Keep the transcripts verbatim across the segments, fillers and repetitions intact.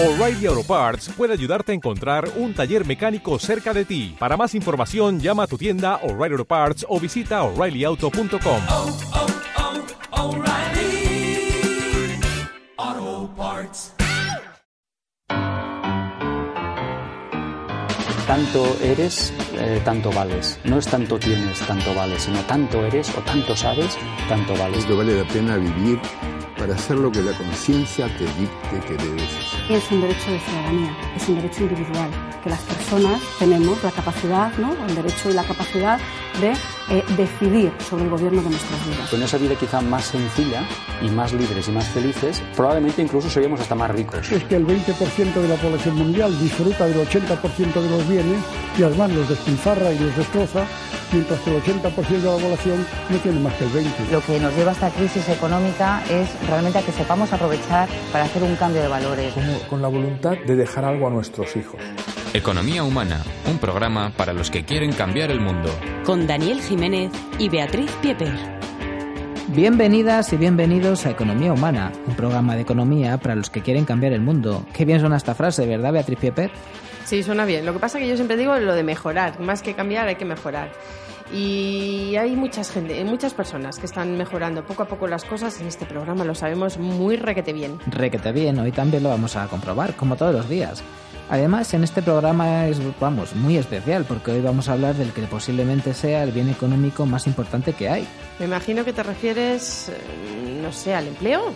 O'Reilly Auto Parts puede ayudarte a encontrar un taller mecánico cerca de ti. Para más información, llama a tu tienda O'Reilly Auto Parts o visita O'Reilly Auto punto com. Oh, oh, oh, O'Reilly Auto Parts. Tanto eres, eh, tanto vales. No es tanto tienes, tanto vales, sino tanto eres o tanto sabes, tanto vales. Que vale la pena vivir para hacer lo que la conciencia te dicte que debes hacer. Es un derecho de ciudadanía, es un derecho individual, que las personas tenemos la capacidad, ¿no? el derecho y la capacidad de eh, decidir sobre el gobierno de nuestras vidas. Con esa vida quizá más sencilla y más libres y más felices, probablemente incluso seríamos hasta más ricos. Es que el veinte por ciento de la población mundial disfruta del ochenta por ciento de los bienes y además los despilfarra y los destroza, mientras que el ochenta por ciento de la población no tiene más que el veinte por ciento. Lo que nos lleva a esta crisis económica es realmente a que sepamos aprovechar para hacer un cambio de valores. Como con la voluntad de dejar algo a nuestros hijos. Economía Humana, un programa para los que quieren cambiar el mundo. Con Daniel Jiménez y Beatriz Pieper. Bienvenidas y bienvenidos a Economía Humana, un programa de economía para los que quieren cambiar el mundo. Qué bien suena esta frase, ¿verdad, Beatriz Pieper? Sí, suena bien. Lo que pasa es que yo siempre digo lo de mejorar. Más que cambiar, hay que mejorar. Y hay muchas gente, muchas personas que están mejorando poco a poco las cosas en este programa. Lo sabemos muy requete bien. Requete bien. Hoy también lo vamos a comprobar, como todos los días. Además, en este programa es, vamos, muy especial, porque hoy vamos a hablar del que posiblemente sea el bien económico más importante que hay. Me imagino que te refieres, no sé, al empleo.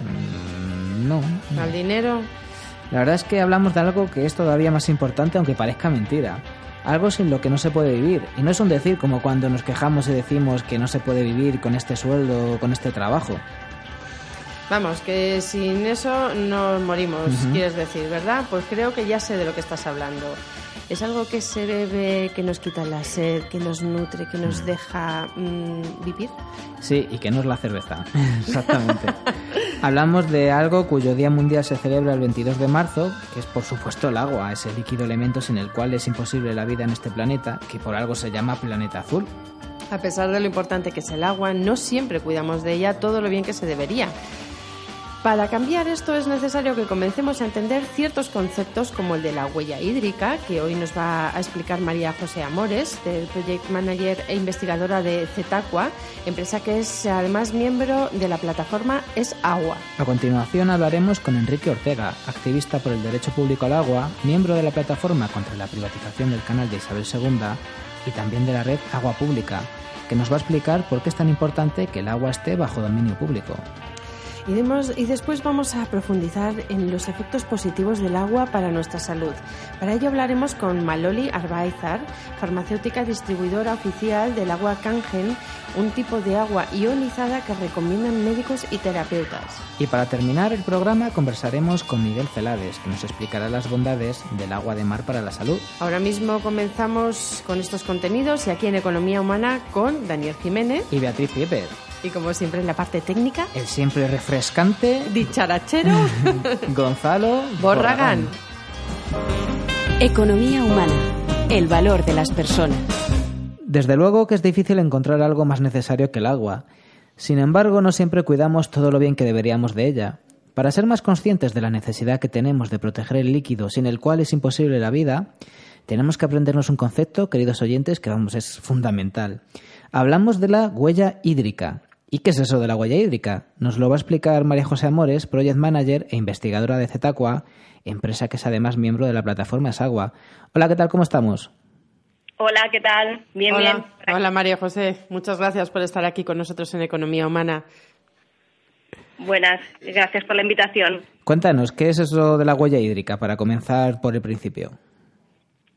Mm, no, no. Al dinero. La verdad es que hablamos de algo que es todavía más importante, aunque parezca mentira. Algo sin lo que no se puede vivir. Y no es un decir como cuando nos quejamos y decimos que no se puede vivir con este sueldo o con este trabajo. Vamos, que sin eso nos morimos, uh-huh. quieres decir, ¿verdad? Pues creo que ya sé de lo que estás hablando. Es algo que se bebe, que nos quita la sed, que nos nutre, que nos deja mmm, vivir. Sí, y que no es la cerveza. Exactamente. Hablamos de algo cuyo Día Mundial se celebra el veintidós de marzo, que es por supuesto el agua, ese líquido elemento sin el cual es imposible la vida en este planeta, que por algo se llama planeta azul. A pesar de lo importante que es el agua, no siempre cuidamos de ella todo lo bien que se debería. Para cambiar esto es necesario que comencemos a entender ciertos conceptos como el de la huella hídrica, que hoy nos va a explicar María José Amores, del Project Manager e investigadora de Cetaqua, empresa que es además miembro de la plataforma EsAgua. A continuación hablaremos con Enrique Ortega, activista por el derecho público al agua, miembro de la Plataforma contra la privatización del canal de Isabel Segunda y también de la Red Agua Pública, que nos va a explicar por qué es tan importante que el agua esté bajo dominio público. Y después vamos a profundizar en los efectos positivos del agua para nuestra salud. Para ello hablaremos con Maloli Arbáizar, farmacéutica distribuidora oficial del agua Kangen, un tipo de agua ionizada que recomiendan médicos y terapeutas. Y para terminar el programa conversaremos con Miguel Celades, que nos explicará las bondades del agua de mar para la salud. Ahora mismo comenzamos con estos contenidos y aquí en Economía Humana con Daniel Jiménez y Beatriz Pieper. Y como siempre en la parte técnica, el siempre refrescante, dicharachero, Gonzalo Borragán. Economía Humana, el valor de las personas. Desde luego que es difícil encontrar algo más necesario que el agua. Sin embargo, no siempre cuidamos todo lo bien que deberíamos de ella. Para ser más conscientes de la necesidad que tenemos de proteger el líquido sin el cual es imposible la vida, tenemos que aprendernos un concepto, queridos oyentes, que vamos, es fundamental. Hablamos de la huella hídrica. ¿Y qué es eso de la huella hídrica? Nos lo va a explicar María José Amores, Project Manager e investigadora de Cetaqua, empresa que es además miembro de la plataforma EsAgua. Hola, ¿qué tal? ¿Cómo estamos? Hola, ¿qué tal? Bien, Hola. bien. Hola, María José. Muchas gracias por estar aquí con nosotros en Economía Humana. Buenas, gracias por la invitación. Cuéntanos, ¿qué es eso de la huella hídrica? Para comenzar por el principio.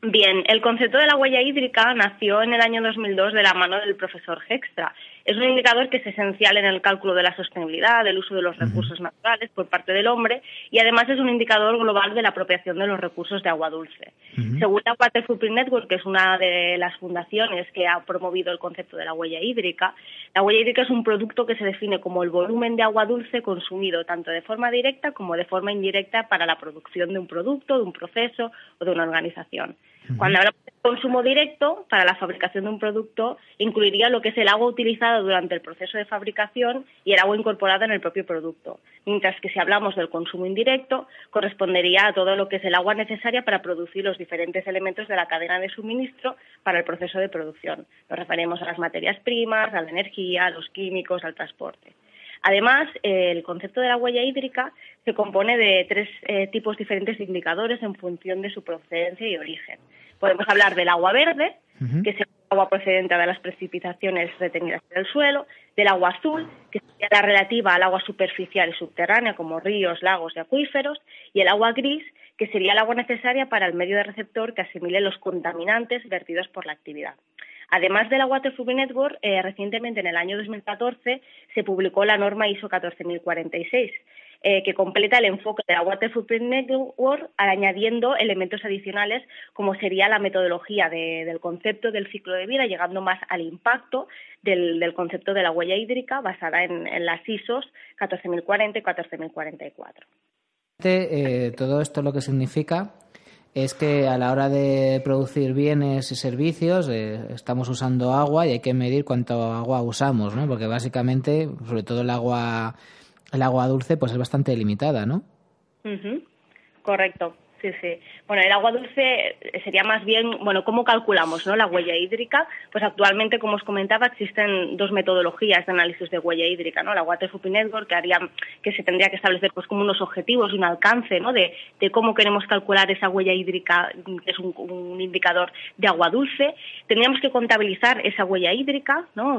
Bien, el concepto de la huella hídrica nació en el año dos mil dos de la mano del profesor Hoekstra. Es un indicador que es esencial en el cálculo de la sostenibilidad, del uso de los recursos naturales por parte del hombre y además es un indicador global de la apropiación de los recursos de agua dulce. Uh-huh. Según la Water Footprint Network, que es una de las fundaciones que ha promovido el concepto de la huella hídrica, la huella hídrica es un producto que se define como el volumen de agua dulce consumido tanto de forma directa como de forma indirecta para la producción de un producto, de un proceso o de una organización. Uh-huh. Cuando hablamos de consumo directo, para la fabricación de un producto, incluiría lo que es el agua utilizada durante el proceso de fabricación y el agua incorporada en el propio producto. Mientras que si hablamos del consumo indirecto, correspondería a todo lo que es el agua necesaria para producir los diferentes elementos de la cadena de suministro para el proceso de producción. Nos referimos a las materias primas, a la energía, a los químicos, al transporte. Además, el concepto de la huella hídrica se compone de tres eh, tipos diferentes de indicadores en función de su procedencia y origen. Podemos hablar del agua verde, uh-huh. que es el agua procedente de las precipitaciones retenidas en el suelo, del agua azul, que sería la relativa al agua superficial y subterránea, como ríos, lagos y acuíferos, y el agua gris, que sería el agua necesaria para el medio de receptor que asimile los contaminantes vertidos por la actividad. Además de la Water Footprint Network, eh, recientemente, en el año dos mil catorce, se publicó la norma I S O catorce mil cuarenta y seis, eh, que completa el enfoque de la Water Footprint Network añadiendo elementos adicionales, como sería la metodología de, del concepto del ciclo de vida, llegando más al impacto del, del concepto de la huella hídrica basada en, en las I S Os catorce mil cuarenta y catorce mil cuarenta y cuatro. Eh, todo esto lo que significa es que a la hora de producir bienes y servicios eh, estamos usando agua y hay que medir cuánto agua usamos, ¿no? Porque básicamente, sobre todo el agua el agua dulce, pues es bastante limitada, ¿no? Uh-huh. Correcto, sí, sí. Bueno, el agua dulce sería más bien, bueno, ¿cómo calculamos, no, la huella hídrica? Pues actualmente, como os comentaba, existen dos metodologías de análisis de huella hídrica, ¿no? La Water Footprint Network, que haría, que se tendría que establecer pues como unos objetivos y un alcance, ¿no?, de, de cómo queremos calcular esa huella hídrica, que es un, un indicador de agua dulce. Tendríamos que contabilizar esa huella hídrica, ¿no?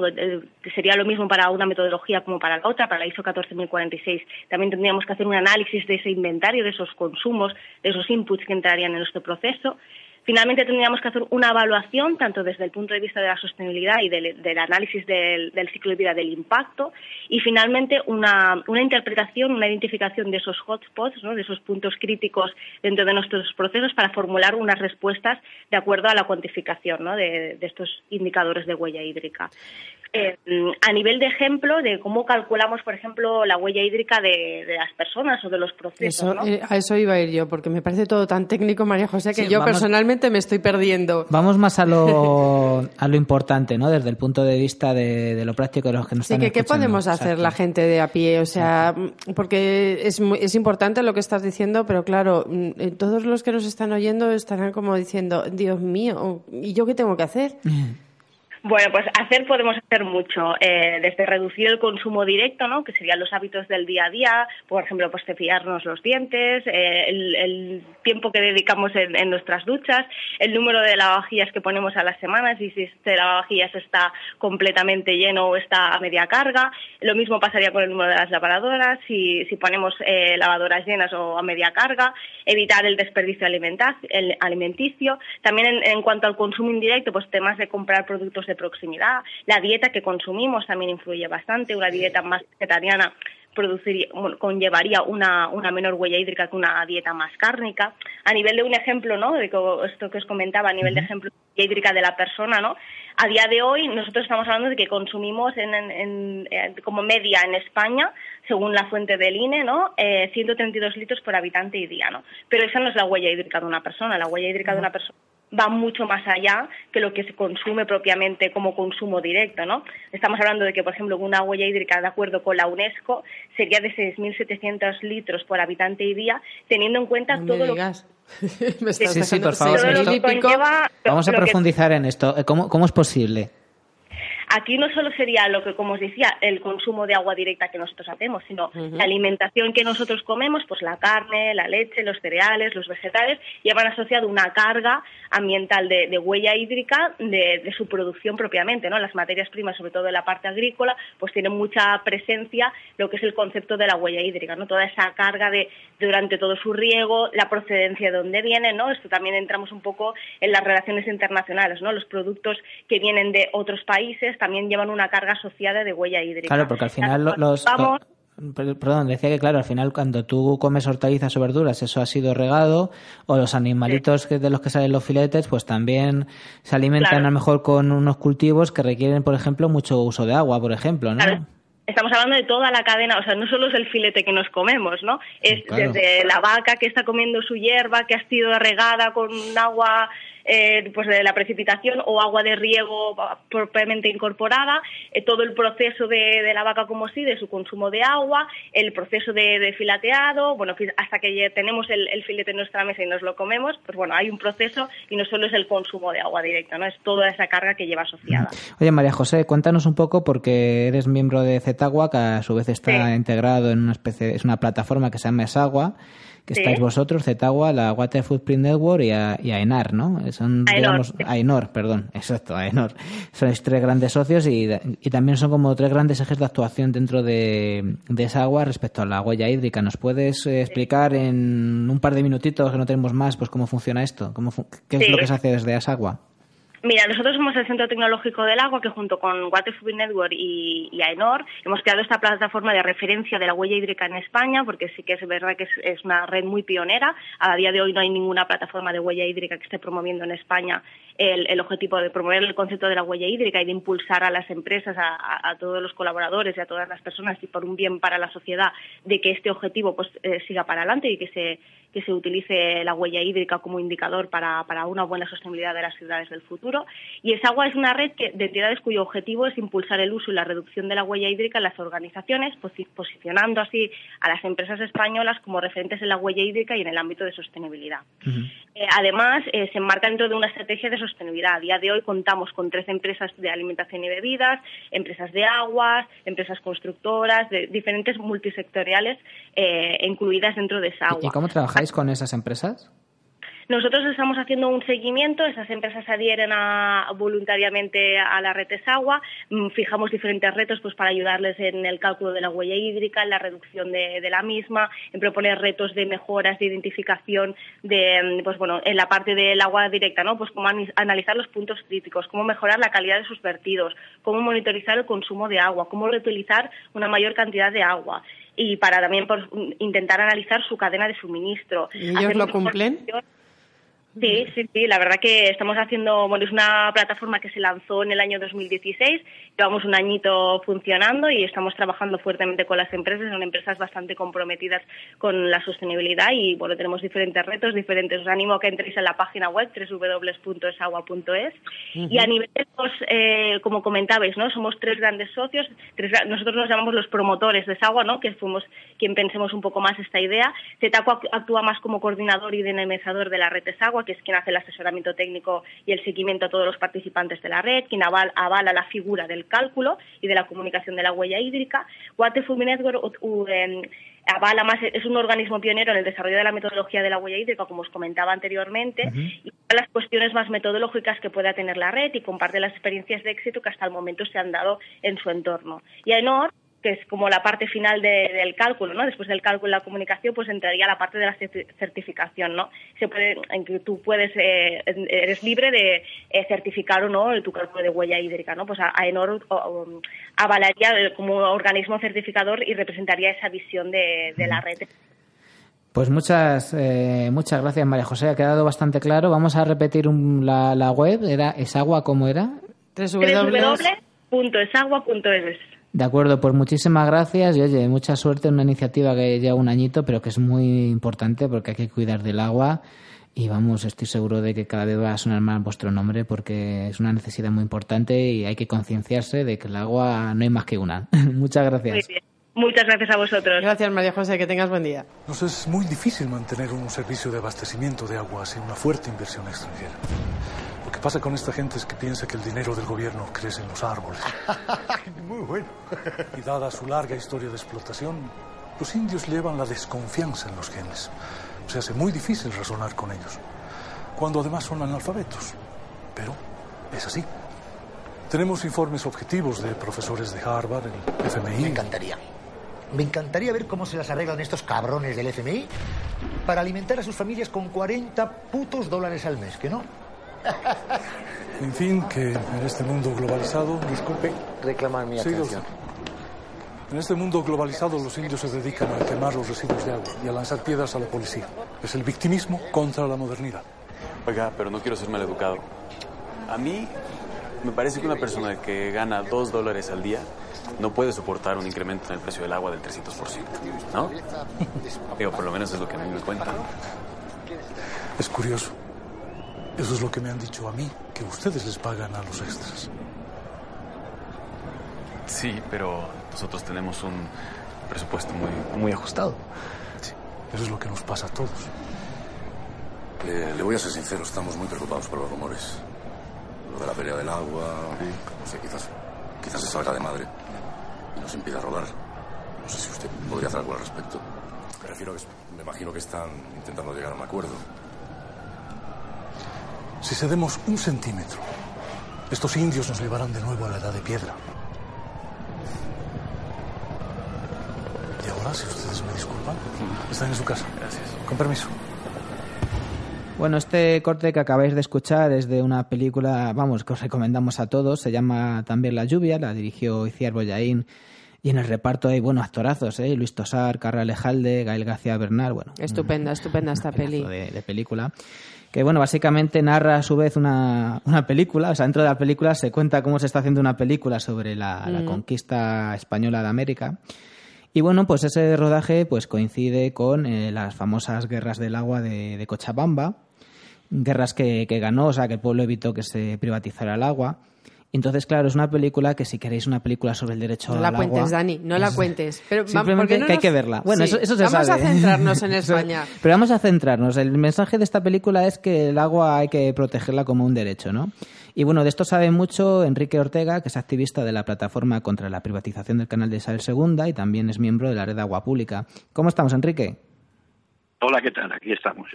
Sería lo mismo para una metodología como para la otra, para la I S O catorce mil cuarenta y seis. También tendríamos que hacer un análisis de ese inventario, de esos consumos, de esos inputs que entrarían en nuestro proceso. Finalmente, tendríamos que hacer una evaluación, tanto desde el punto de vista de la sostenibilidad y del, del análisis del, del ciclo de vida del impacto, y finalmente una, una interpretación, una identificación de esos hotspots, ¿no?, de esos puntos críticos dentro de nuestros procesos, para formular unas respuestas de acuerdo a la cuantificación, ¿no?, de, de estos indicadores de huella hídrica. Eh, a nivel de ejemplo, de cómo calculamos, por ejemplo, la huella hídrica de, de las personas o de los procesos, eso, ¿no? eh, a eso iba a ir yo, porque me parece todo tan técnico, María José, que sí, yo vamos, personalmente me estoy perdiendo. Vamos más a lo a lo importante, ¿no?, desde el punto de vista de, de lo práctico de los que nos sí, están que, escuchando. ¿Qué podemos hacer, exacto, la gente de a pie? O sea, exacto, porque es, es importante lo que estás diciendo, pero claro, todos los que nos están oyendo estarán como diciendo, Dios mío, ¿y yo qué tengo que hacer? Bueno, pues hacer podemos hacer mucho, eh, desde reducir el consumo directo, ¿no?, que serían los hábitos del día a día, por ejemplo, pues cepillarnos los dientes, eh, el, el tiempo que dedicamos en, en nuestras duchas, el número de lavavajillas que ponemos a las semanas y si este lavavajillas está completamente lleno o está a media carga. Lo mismo pasaría con el número de las lavadoras, si, si ponemos eh, lavadoras llenas o a media carga, evitar el desperdicio alimenticio. También en, en cuanto al consumo indirecto, pues temas de comprar productos de de proximidad, la dieta que consumimos también influye bastante. Una dieta más vegetariana produciría, conllevaría una, una menor huella hídrica que una dieta más cárnica. A nivel de un ejemplo, ¿no?, de esto que os comentaba, a nivel de ejemplo hídrica de la persona, ¿no?, a día de hoy nosotros estamos hablando de que consumimos en, en, en, como media en España, según la fuente del I N E, ¿no?, eh, ciento treinta y dos litros por habitante y día, ¿no? Pero esa no es la huella hídrica de una persona. La huella hídrica de una persona va mucho más allá que lo que se consume propiamente como consumo directo, ¿no? Estamos hablando de que, por ejemplo, una huella hídrica, de acuerdo con la UNESCO, sería de seis mil setecientos litros por habitante y día, teniendo en cuenta no todo lo que... Me estás sí, sí, por favor. Todo lo que conlleva, vamos a profundizar que... en esto. ¿Cómo, cómo es posible? Aquí no solo sería lo que, como os decía, el consumo de agua directa que nosotros hacemos, sino uh-huh. la alimentación que nosotros comemos, pues la carne, la leche, los cereales, los vegetales, llevan asociado una carga ambiental de, de huella hídrica de, de su producción propiamente, ¿no? Las materias primas, sobre todo de la parte agrícola, pues tienen mucha presencia lo que es el concepto de la huella hídrica, ¿no? Toda esa carga de durante todo su riego, la procedencia de dónde viene, ¿no? Esto también entramos un poco en las relaciones internacionales, ¿no? Los productos que vienen de otros países también llevan una carga asociada de huella hídrica. Claro, porque al final los... los vamos... Perdón, decía que claro, al final cuando tú comes hortalizas o verduras, eso ha sido regado, o los animalitos que de los que salen los filetes, pues también se alimentan claro. a lo mejor con unos cultivos que requieren, por ejemplo, mucho uso de agua, por ejemplo, ¿no? Claro. Estamos hablando de toda la cadena, o sea, no solo es el filete que nos comemos, ¿no? Es claro. desde la vaca que está comiendo su hierba, que ha sido regada con agua eh, pues de la precipitación o agua de riego propiamente incorporada, eh, todo el proceso de, de la vaca como sí, de su consumo de agua, el proceso de, de fileteado, bueno, hasta que ya tenemos el, el filete en nuestra mesa y nos lo comemos, pues bueno, hay un proceso y no solo es el consumo de agua directa, ¿no? Es toda esa carga que lleva asociada. Oye, María José, cuéntanos un poco, porque eres miembro de Cetaqua, que a su vez está sí. integrado en una especie, es una plataforma que se llama EsAgua, que sí. estáis vosotros, Cetaqua, la Water Footprint Network y, a, y AENOR, ¿no? Son, AENOR, digamos, sí. AENOR, perdón, exacto, AENOR. Sois tres grandes socios y, y también son como tres grandes ejes de actuación dentro de, de EsAgua respecto a la huella hídrica. ¿Nos puedes eh, explicar en un par de minutitos, que no tenemos más, pues cómo funciona esto? ¿Cómo fu- ¿Qué sí. es lo que se hace desde EsAgua? Mira, nosotros somos el Centro Tecnológico del Agua, que junto con Water Footprint Network y, y AENOR hemos creado esta plataforma de referencia de la huella hídrica en España, porque sí que es verdad que es, es una red muy pionera. A día de hoy no hay ninguna plataforma de huella hídrica que esté promoviendo en España el, el objetivo de promover el concepto de la huella hídrica y de impulsar a las empresas, a, a, a todos los colaboradores y a todas las personas, y por un bien para la sociedad, de que este objetivo pues eh, siga para adelante y que se... que se utilice la huella hídrica como indicador para, para una buena sostenibilidad de las ciudades del futuro. Y EsAgua es una red que, de entidades cuyo objetivo es impulsar el uso y la reducción de la huella hídrica en las organizaciones, posicionando así a las empresas españolas como referentes en la huella hídrica y en el ámbito de sostenibilidad. Uh-huh. Eh, además, eh, se enmarca dentro de una estrategia de sostenibilidad. A día de hoy contamos con trece empresas de alimentación y bebidas, empresas de aguas, empresas constructoras, de diferentes multisectoriales eh, incluidas dentro de EsAgua. ¿Y cómo trabajáis con esas empresas? Nosotros estamos haciendo un seguimiento, esas empresas adhieren a, voluntariamente a la red EsAgua, fijamos diferentes retos pues para ayudarles en el cálculo de la huella hídrica, en la reducción de, de la misma, en proponer retos de mejoras, de identificación, de pues bueno, en la parte del agua directa, ¿no? Pues cómo analizar los puntos críticos, cómo mejorar la calidad de sus vertidos, cómo monitorizar el consumo de agua, cómo reutilizar una mayor cantidad de agua. Y para también por intentar analizar su cadena de suministro. ¿Y ellos lo cumplen? Sí, sí, sí. La verdad que estamos haciendo... Bueno, es una plataforma que se lanzó en el año dos mil dieciséis. Llevamos un añito funcionando y estamos trabajando fuertemente con las empresas. Son empresas bastante comprometidas con la sostenibilidad y, bueno, tenemos diferentes retos, diferentes... Os animo a que entréis en la página web doble u doble u doble u punto es agua punto es. Uh-huh. Y a nivel de los... Eh, como comentabais, ¿no? Somos tres grandes socios. Tres, nosotros nos llamamos los promotores de EsAgua, ¿no? Que fuimos quien pensemos un poco más esta idea. Cetaqua actúa más como coordinador y dinamizador de la red EsAgua, que es quien hace el asesoramiento técnico y el seguimiento a todos los participantes de la red, quien aval, avala la figura del cálculo y de la comunicación de la huella hídrica. Water Footprint Network avala más, es un organismo pionero en el desarrollo de la metodología de la huella hídrica, como os comentaba anteriormente, uh-huh. y para las cuestiones más metodológicas que pueda tener la red, y comparte las experiencias de éxito que hasta el momento se han dado en su entorno. Y AENOR, que es como la parte final de, del cálculo, ¿no? Después del cálculo y la comunicación, pues entraría la parte de la certificación, ¿no? Se puede, en que tú puedes, eh, eres libre de eh, certificar o no tu cálculo de huella hídrica, ¿no? Pues AENOR avalaría como organismo certificador y representaría esa visión de, de la red. Pues muchas eh, muchas gracias, María José, ha quedado bastante claro. Vamos a repetir un, la, la web, era EsAgua, ¿cómo era? doble u doble u doble u punto es agua punto es. De acuerdo, pues muchísimas gracias y oye, mucha suerte en una iniciativa que lleva un añito, pero que es muy importante porque hay que cuidar del agua y vamos, estoy seguro de que cada vez va a sonar más vuestro nombre porque es una necesidad muy importante y hay que concienciarse de que el agua no hay más que una. Muchas gracias. Muy bien. Muchas gracias a vosotros. Gracias, María José, que tengas buen día. Nos es muy difícil mantener un servicio de abastecimiento de agua sin una fuerte inversión extranjera. Lo que pasa con esta gente es que piensa que el dinero del gobierno crece en los árboles. Muy bueno. Y dada su larga historia de explotación, los indios llevan la desconfianza en los genes. Se hace muy difícil razonar con ellos, cuando además son analfabetos. Pero es así. Tenemos informes objetivos de profesores de Harvard, el F M I... Me encantaría. Me encantaría ver cómo se las arreglan estos cabrones del F M I para alimentar a sus familias con cuarenta putos dólares al mes, ¿que no? En fin, que en este mundo globalizado... Disculpe reclamar mi atención. Sí, en este mundo globalizado los indios se dedican a quemar los residuos de agua y a lanzar piedras a la policía. Es el victimismo contra la modernidad. Oiga, pero no quiero ser maleducado. A mí me parece que una persona que gana dos dólares al día no puede soportar un incremento en el precio del agua del trescientos por ciento, ¿no? Digo, por lo menos es lo que a mí me cuentan. Es curioso. Eso es lo que me han dicho a mí, que ustedes les pagan a los extras. Sí, pero nosotros tenemos un presupuesto muy, muy ajustado. Sí, eso es lo que nos pasa a todos. Eh, le voy a ser sincero, estamos muy preocupados por los rumores. Lo de la pelea del agua... Sí. No sé, quizás, quizás se salga de madre y nos impida rodar. No sé si usted podría hacer algo al respecto. Me refiero a que me imagino que están intentando llegar a un acuerdo. Si cedemos un centímetro, estos indios nos llevarán de nuevo a la edad de piedra. Y ahora, si ustedes me disculpan, están en su casa. Gracias. Con permiso. Bueno, este corte que acabáis de escuchar es de una película, vamos, que os recomendamos a todos. Se llama también La lluvia, la dirigió Icíar Bollaín. Y en el reparto hay buenos actorazos, ¿eh? Luis Tosar, Carla Alejalde, Gael García Bernal, bueno... Estupenda, un, estupenda esta peli. De, de película. Que, bueno, básicamente narra a su vez una, una película, o sea, dentro de la película se cuenta cómo se está haciendo una película sobre la, mm. la conquista española de América. Y, bueno, pues ese rodaje pues coincide con eh, las famosas guerras del agua de, de Cochabamba, guerras que, que ganó, o sea, que el pueblo evitó que se privatizara el agua. Entonces, claro, es una película que si queréis una película sobre el derecho no al agua... No la cuentes, Dani, no la cuentes. Pero simplemente no que hay nos... que verla. Bueno, sí, eso, eso se vamos sabe. Vamos a centrarnos en España. Pero vamos a centrarnos. El mensaje de esta película es que el agua hay que protegerla como un derecho, ¿no? Y bueno, de esto sabe mucho Enrique Ortega, que es activista de la Plataforma contra la privatización del canal de Isabel segunda y también es miembro de la Red Agua Pública. ¿Cómo estamos, Enrique? Hola, ¿qué tal? Aquí estamos.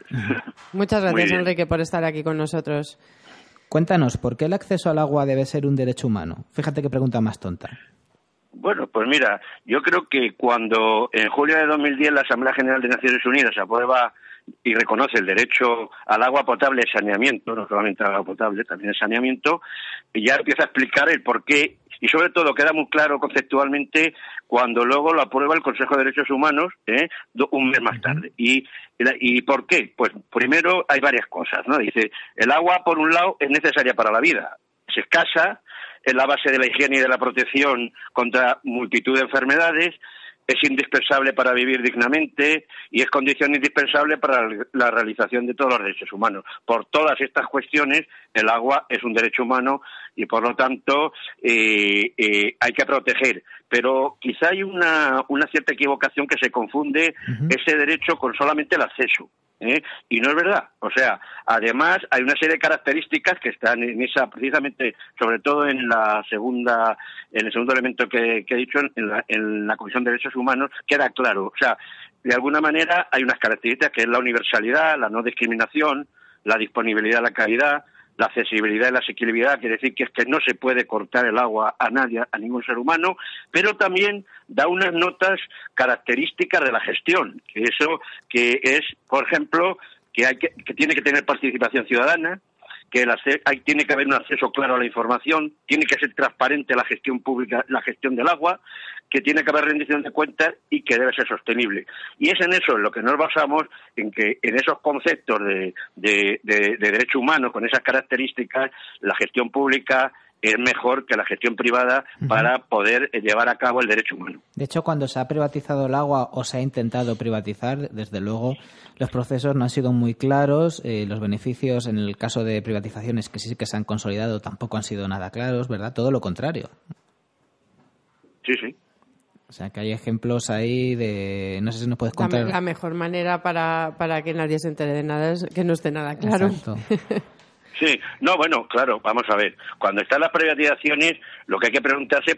Muchas gracias, Enrique, por estar aquí con nosotros. Cuéntanos, ¿por qué el acceso al agua debe ser un derecho humano? Fíjate qué pregunta más tonta. Bueno, pues mira, yo creo que cuando en julio de dos mil diez la Asamblea General de Naciones Unidas aprueba y reconoce el derecho al agua potable y saneamiento, no solamente al agua potable, también al saneamiento, y ya empieza a explicar el por qué, y sobre todo queda muy claro conceptualmente cuando luego lo aprueba el Consejo de Derechos Humanos ¿eh? un mes más tarde. ¿Y, y por qué? Pues primero hay varias cosas, ¿no? Dice, el agua, por un lado, es necesaria para la vida, es escasa, es la base de la higiene y de la protección contra multitud de enfermedades, es indispensable para vivir dignamente y es condición indispensable para la realización de todos los derechos humanos. Por todas estas cuestiones, el agua es un derecho humano y, por lo tanto, eh, eh, hay que proteger. Pero quizá hay una, una cierta equivocación que se confunde uh-huh. ese derecho con solamente el acceso. ¿Eh? Y no es verdad, o sea, además hay una serie de características que están en esa, precisamente, sobre todo en la segunda, en el segundo elemento que, que he dicho, en la, en la Comisión de Derechos Humanos, queda claro, o sea, de alguna manera hay unas características que es la universalidad, la no discriminación, la disponibilidad, la calidad, la accesibilidad y la asequibilidad, quiere decir que es que no se puede cortar el agua a nadie, a ningún ser humano, pero también da unas notas características de la gestión, que eso que es, por ejemplo, que hay que, que tiene que tener participación ciudadana, que el acceso, hay, tiene que haber un acceso claro a la información, tiene que ser transparente la gestión pública, la gestión del agua, que tiene que haber rendición de cuentas y que debe ser sostenible. Y es en eso en lo que nos basamos, en que en esos conceptos de, de, de, de derecho humano, con esas características, la gestión pública es mejor que la gestión privada uh-huh. para poder llevar a cabo el derecho humano. De hecho, cuando se ha privatizado el agua o se ha intentado privatizar, desde luego, los procesos no han sido muy claros, eh, los beneficios en el caso de privatizaciones que sí que se han consolidado tampoco han sido nada claros, ¿verdad? Todo lo contrario. Sí, sí. O sea, que hay ejemplos ahí de... No sé si nos puedes contar... La, la mejor manera para, para que nadie se entere de nada es que no esté nada claro. Exacto. Sí, no, bueno, claro, vamos a ver. Cuando están las privatizaciones, lo que hay que preguntarse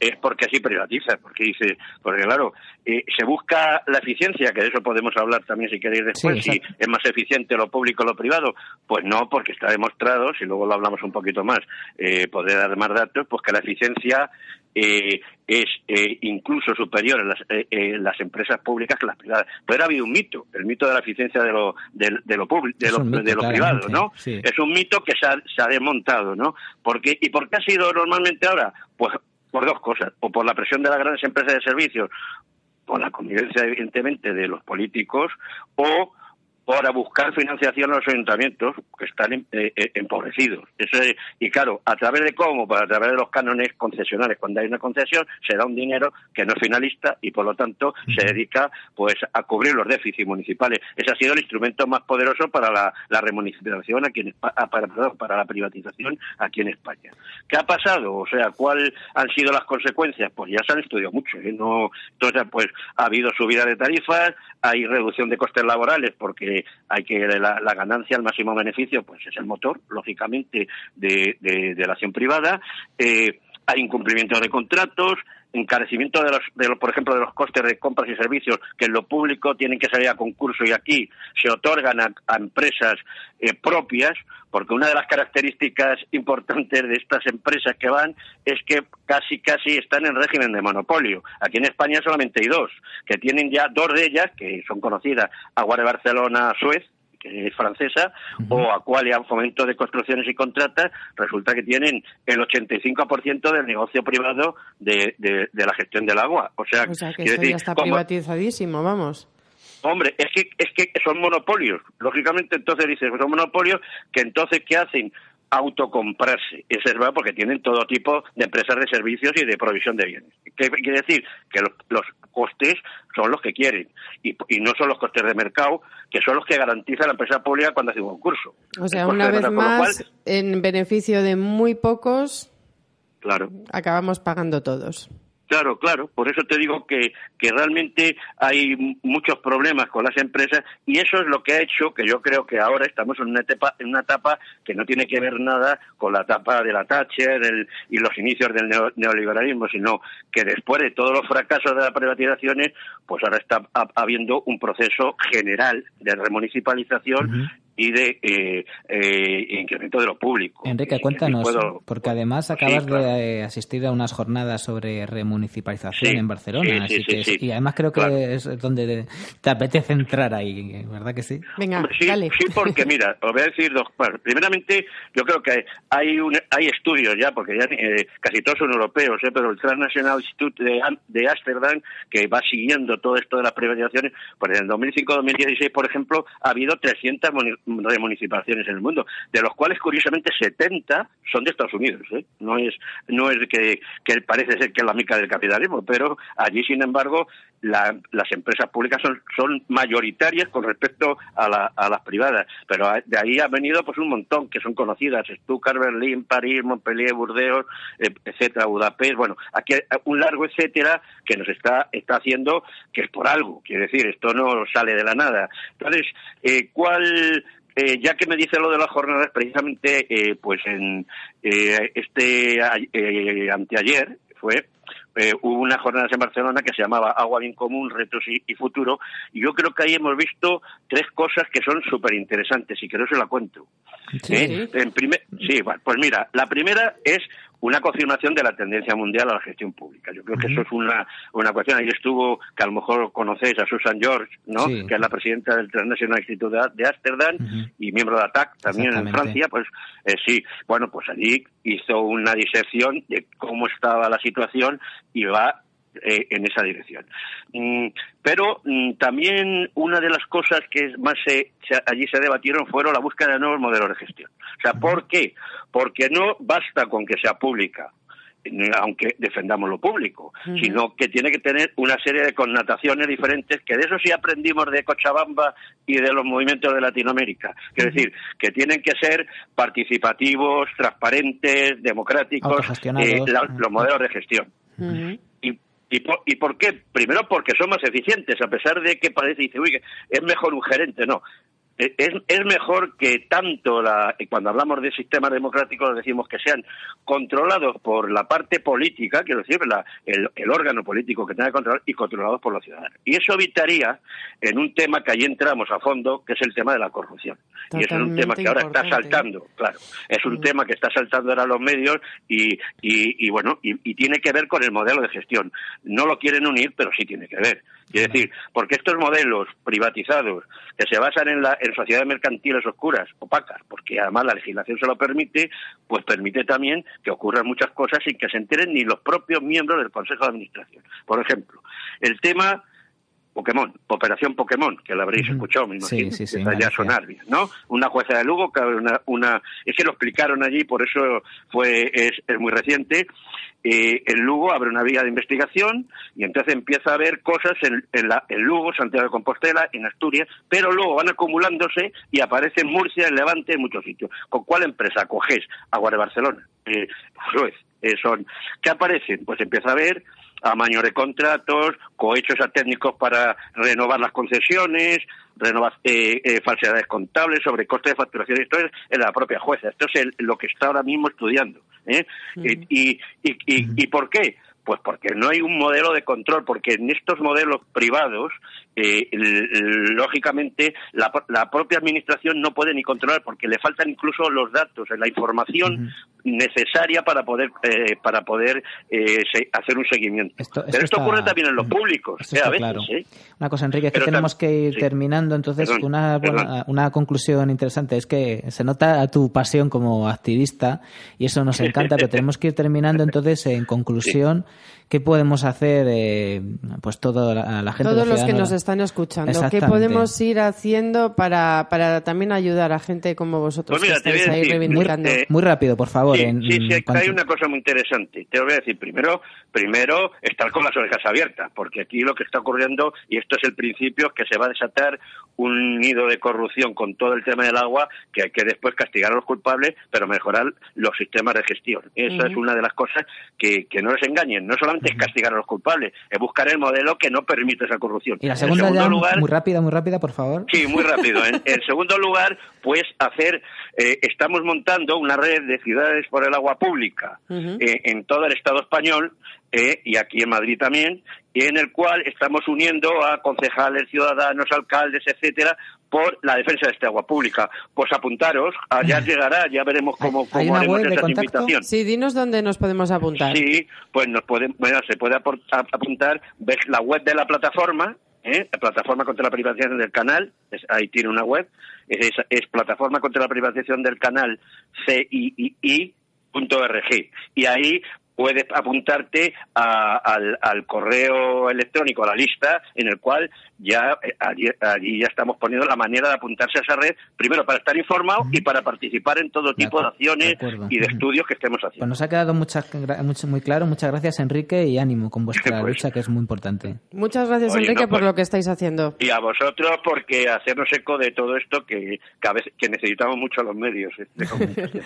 es por qué así privatiza, porque dice, porque claro, eh, se busca la eficiencia, que de eso podemos hablar también si queréis después, sí, si es más eficiente lo público o lo privado. Pues no, porque está demostrado, si luego lo hablamos un poquito más, eh, poder dar más datos, pues que la eficiencia eh, es eh, incluso superior en las, eh, eh, las empresas públicas que las privadas. Pero ha habido un mito, el mito de la eficiencia de lo de, de lo público, de, de lo privado, ¿no? Sí. Es un mito que se ha, se ha desmontado, ¿no? Porque, ¿y por qué ha sido normalmente ahora? Pues por dos cosas, o por la presión de las grandes empresas de servicios, por la convivencia, evidentemente, de los políticos, o para buscar financiación a los ayuntamientos que están eh, empobrecidos. Eso es, y claro, ¿a través de cómo? Pues a través de los cánones concesionales. Cuando hay una concesión se da un dinero que no es finalista y por lo tanto se dedica pues a cubrir los déficits municipales. Ese ha sido el instrumento más poderoso para la, la remunicipalización aquí en, para, perdón, para la privatización aquí en España. ¿Qué ha pasado? O sea, ¿cuáles han sido las consecuencias? Pues ya se han estudiado mucho, ¿eh? No, entonces pues ha habido subida de tarifas, hay reducción de costes laborales porque hay que la, la ganancia, el máximo beneficio, pues es el motor, lógicamente, de, de, de la acción privada. Eh, hay incumplimiento de contratos, encarecimiento de los, de los, por ejemplo, de los costes de compras y servicios, que en lo público tienen que salir a concurso y aquí se otorgan a, a empresas eh, propias, porque una de las características importantes de estas empresas que van es que casi casi están en régimen de monopolio. Aquí en España solamente hay dos, que tienen ya dos de ellas, que son conocidas, Agua de Barcelona, Suez, que es francesa, o Aqualia, Fomento de Construcciones y Contratas, resulta que tienen el ochenta y cinco por ciento del negocio privado de, de, de la gestión del agua. O sea, o sea que eso decir, ya está ¿cómo? Privatizadísimo, vamos. Hombre, es que, es que son monopolios. Lógicamente, entonces dices, son monopolios que entonces, ¿qué hacen? Autocomprarse. Eso es verdad, porque tienen todo tipo de empresas de servicios y de provisión de bienes. ¿Qué quiere decir? Que los, los costes son los que quieren y, y no son los costes de mercado, que son los que garantiza la empresa pública cuando hace un concurso. O sea, una vez más, cual, en beneficio de muy pocos, claro, acabamos pagando todos. Claro, claro. Por eso te digo que, que realmente hay muchos problemas con las empresas y eso es lo que ha hecho que yo creo que ahora estamos en una etapa, en una etapa que no tiene que ver nada con la etapa de la Thatcher el, y los inicios del neo, neoliberalismo, sino que después de todos los fracasos de las privatizaciones, pues ahora está habiendo un proceso general de remunicipalización. Uh-huh. Y de eh, eh, incremento de lo público. Enrique, cuéntanos, puedo, porque además acabas sí, claro. de asistir a unas jornadas sobre remunicipalización sí, en Barcelona, sí, así sí, que sí, es, sí. y además creo que claro. es donde te apetece entrar ahí, ¿verdad que sí? Venga, Hombre, sí, dale. Sí, porque mira, os voy a decir dos cosas. Primeramente, yo creo que hay un, hay estudios ya, porque ya eh, casi todos son europeos, eh, pero el Transnational Institute de, de Ámsterdam, que va siguiendo todo esto de las privatizaciones, pues en el dos mil cinco dos mil dieciséis, por ejemplo, ha habido trescientas remunicipalizaciones en el mundo, de los cuales curiosamente setenta son de Estados Unidos, ¿eh? No es no es que, que parece ser que es la mica del capitalismo, pero allí sin embargo la, las empresas públicas son, son mayoritarias con respecto a, la, a las privadas, pero de ahí ha venido pues un montón que son conocidas: Stuttgart, Berlín, París, Montpellier, Burdeos, etcétera, Budapest, bueno, aquí hay un largo etcétera que nos está está haciendo que es por algo, quiere decir, esto no sale de la nada. Entonces, eh, ¿cuál Eh, ya que me dice lo de las jornadas, precisamente, eh, pues en eh, este eh, anteayer fue eh, hubo unas jornadas en Barcelona que se llamaba Agua Bien Común, Retos y, y Futuro, y yo creo que ahí hemos visto tres cosas que son súper interesantes, y que no se la cuento. Sí, ¿Eh? sí. En primer, sí, bueno, pues mira, la primera es una confirmación de la tendencia mundial a la gestión pública. Yo creo que eso es una una cuestión. Ahí estuvo, que a lo mejor conocéis, a Susan George, ¿no? Sí. Que es la presidenta del Transnational Institute de Ámsterdam, uh-huh, y miembro de A T A C también en Francia. Pues eh, sí, bueno, pues allí hizo una disección de cómo estaba la situación y va eh, en esa dirección. Mm, pero mm, también una de las cosas que más se, se, allí se debatieron fueron la búsqueda de nuevos modelos de gestión. O sea, ¿por qué? Porque no basta con que sea pública, aunque defendamos lo público, uh-huh, sino que tiene que tener una serie de connotaciones diferentes, que de eso sí aprendimos de Cochabamba y de los movimientos de Latinoamérica. Es uh-huh, decir, que tienen que ser participativos, transparentes, democráticos, eh, la, los modelos de gestión. Uh-huh. Y ¿Y por, ¿Y por qué? Primero, porque son más eficientes, a pesar de que parece, dice, uy, es mejor un gerente, no. Es, es mejor que tanto, la, cuando hablamos de sistemas democráticos, decimos que sean controlados por la parte política, quiero decir, la, el, el órgano político que tenga que controlar, y controlados por los ciudadanos. Y eso evitaría en un tema que ahí entramos a fondo, que es el tema de la corrupción. Totalmente, y es un tema que ahora importante. Está saltando, claro. Es un mm. tema que está saltando ahora los medios y, y, y bueno, y, y tiene que ver con el modelo de gestión. No lo quieren unir, pero sí tiene que ver. Es decir, porque estos modelos privatizados que se basan en, la, en sociedades mercantiles oscuras, opacas, porque además la legislación se lo permite, pues permite también que ocurran muchas cosas sin que se enteren ni los propios miembros del Consejo de Administración. Por ejemplo, el tema Pokémon, Operación Pokémon, que la habréis escuchado, me imagino, sí, sí, sí, allá sonar bien, ¿no? Una jueza de Lugo, una, una, es que lo explicaron allí, por eso fue es, es muy reciente. Eh, en Lugo abre una vía de investigación y entonces empieza a haber cosas en, en, la, en Lugo, Santiago de Compostela, en Asturias, pero luego van acumulándose y aparece en Murcia, en Levante, en muchos sitios. ¿Con cuál empresa? Coges, Agua de Barcelona, eh, Ruiz, eh, son, ¿qué aparecen? Pues empieza a haber amaño de contratos, cohechos a técnicos para renovar las concesiones, renovar, eh, eh, falsedades contables, sobrecoste de facturación, esto es en la propia jueza, esto es el, lo que está ahora mismo estudiando, ¿eh? Uh-huh. y, y, y, y, ¿y por qué? Pues porque no hay un modelo de control, porque en estos modelos privados, eh, lógicamente, la, la propia administración no puede ni controlar, porque le faltan incluso los datos, la información uh-huh. necesaria para poder eh, para poder eh, se, hacer un seguimiento. Esto, esto Pero esto está, ocurre también en los públicos, eh, a veces. Claro. ¿Eh? Una cosa, Enrique, es que Pero tenemos tam- que ir sí. terminando, entonces perdón, una buena, perdón. una conclusión interesante es que se nota tu pasión como activista, y eso nos encanta, pero tenemos que ir terminando, entonces, en conclusión... Sí. ¿Qué podemos hacer, eh, pues, toda la, la gente? Todos los que nos están escuchando. ¿Qué podemos ir haciendo para, para también ayudar a gente como vosotros? Pues mira, que estáis ahí decir, reivindicando. Muy, eh, muy rápido, por favor. Sí, en, sí, sí hay una cosa muy interesante. Te voy a decir primero, primero, estar con las orejas abiertas, porque aquí lo que está ocurriendo, y esto es el principio, es que se va a desatar un nido de corrupción con todo el tema del agua, que hay que después castigar a los culpables, pero mejorar los sistemas de gestión. Esa uh-huh. es una de las cosas que, que no les engañen. No solamente es castigar a los culpables, es buscar el modelo que no permite esa corrupción. Y la segunda, en segundo ya, lugar, muy rápida, muy rápida, por favor. Sí, muy rápido. En, en segundo lugar, pues hacer, eh, estamos montando una red de ciudades por el agua pública uh-huh. eh, en todo el Estado español, eh, y aquí en Madrid también, en el cual estamos uniendo a concejales, ciudadanos, alcaldes, etcétera, por la defensa de esta agua pública. Pues apuntaros, allá llegará, ya veremos cómo, cómo haremos esta invitación. Sí, dinos dónde nos podemos apuntar. Sí, pues nos pueden, bueno, se puede apuntar, ves la web de la plataforma, ¿eh? La Plataforma contra la privatización del canal, es, ahí tiene una web, es, es, es Plataforma contra la privatización del canal C I I I punto org, y ahí puedes apuntarte a, al, al correo electrónico, a la lista, en el cual ya allí, allí ya estamos poniendo la manera de apuntarse a esa red, primero para estar informado uh-huh. y para participar en todo tipo de, acuerdo, de acciones de y de estudios que estemos haciendo. Pues nos ha quedado mucha, mucho, muy claro. Muchas gracias, Enrique, y ánimo con vuestra pues, lucha, que es muy importante. Muchas gracias, Oye, Enrique, no, pues, por lo que estáis haciendo. Y a vosotros, porque hacernos eco de todo esto que, que, a veces, que necesitamos mucho los medios de comunicación.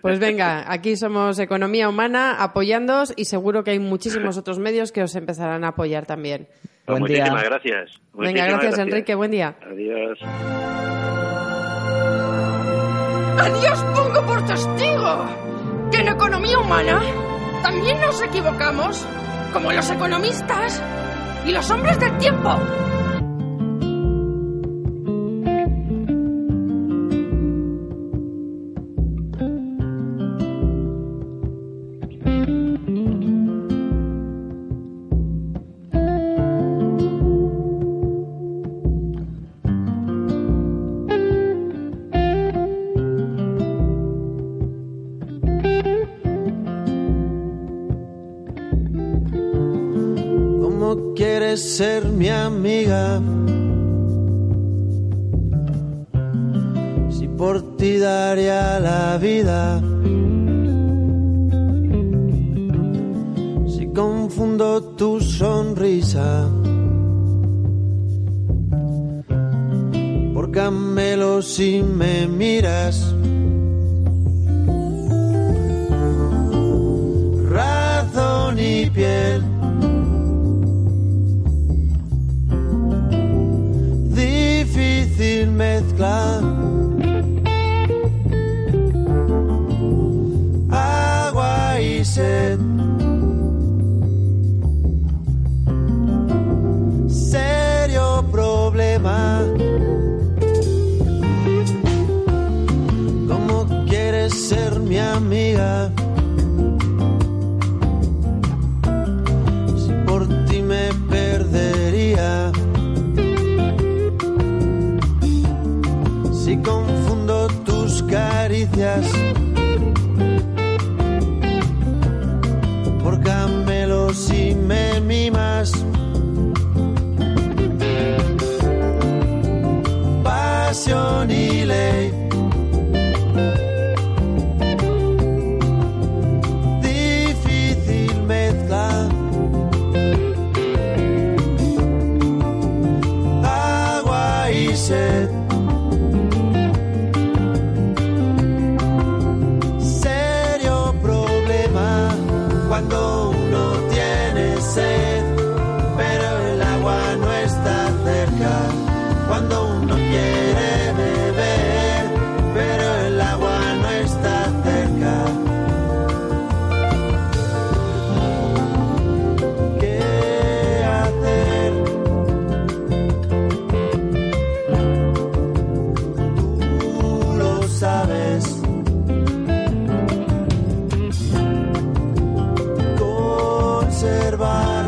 Pues venga, aquí somos Economía Humana, apoyamos y seguro que hay muchísimos otros medios que os empezarán a apoyar también. Pues Buen muchísimas día. gracias. Muchísimas Venga, gracias, gracias Enrique. Buen día. Adiós. A Dios pongo por testigo que en Economía Humana también nos equivocamos, como los economistas y los hombres del tiempo. Ser mi amiga, si por ti daría la vida, si confundo tu sonrisa por Camelo, si me miras, razón y piel. Mezcla agua y sed, serio problema. ¿Cómo quieres ser mi amiga si por ti me perdería? Si confundo tus caricias por Camelo, si me mimas. Constitución y ley. Difícil mezcla. Agua y sed. Serio problema cuando uno tiene sed, pero el agua no está cerca. Cuando uno quiere beber, pero el agua no está cerca. ¿Qué hacer? Tú lo sabes. Conservar.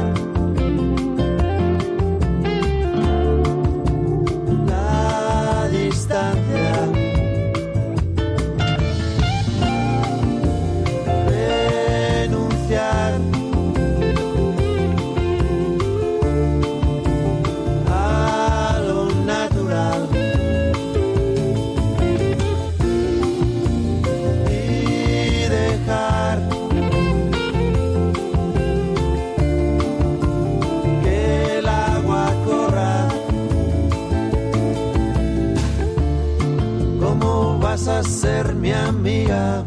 Vas a ser mi amiga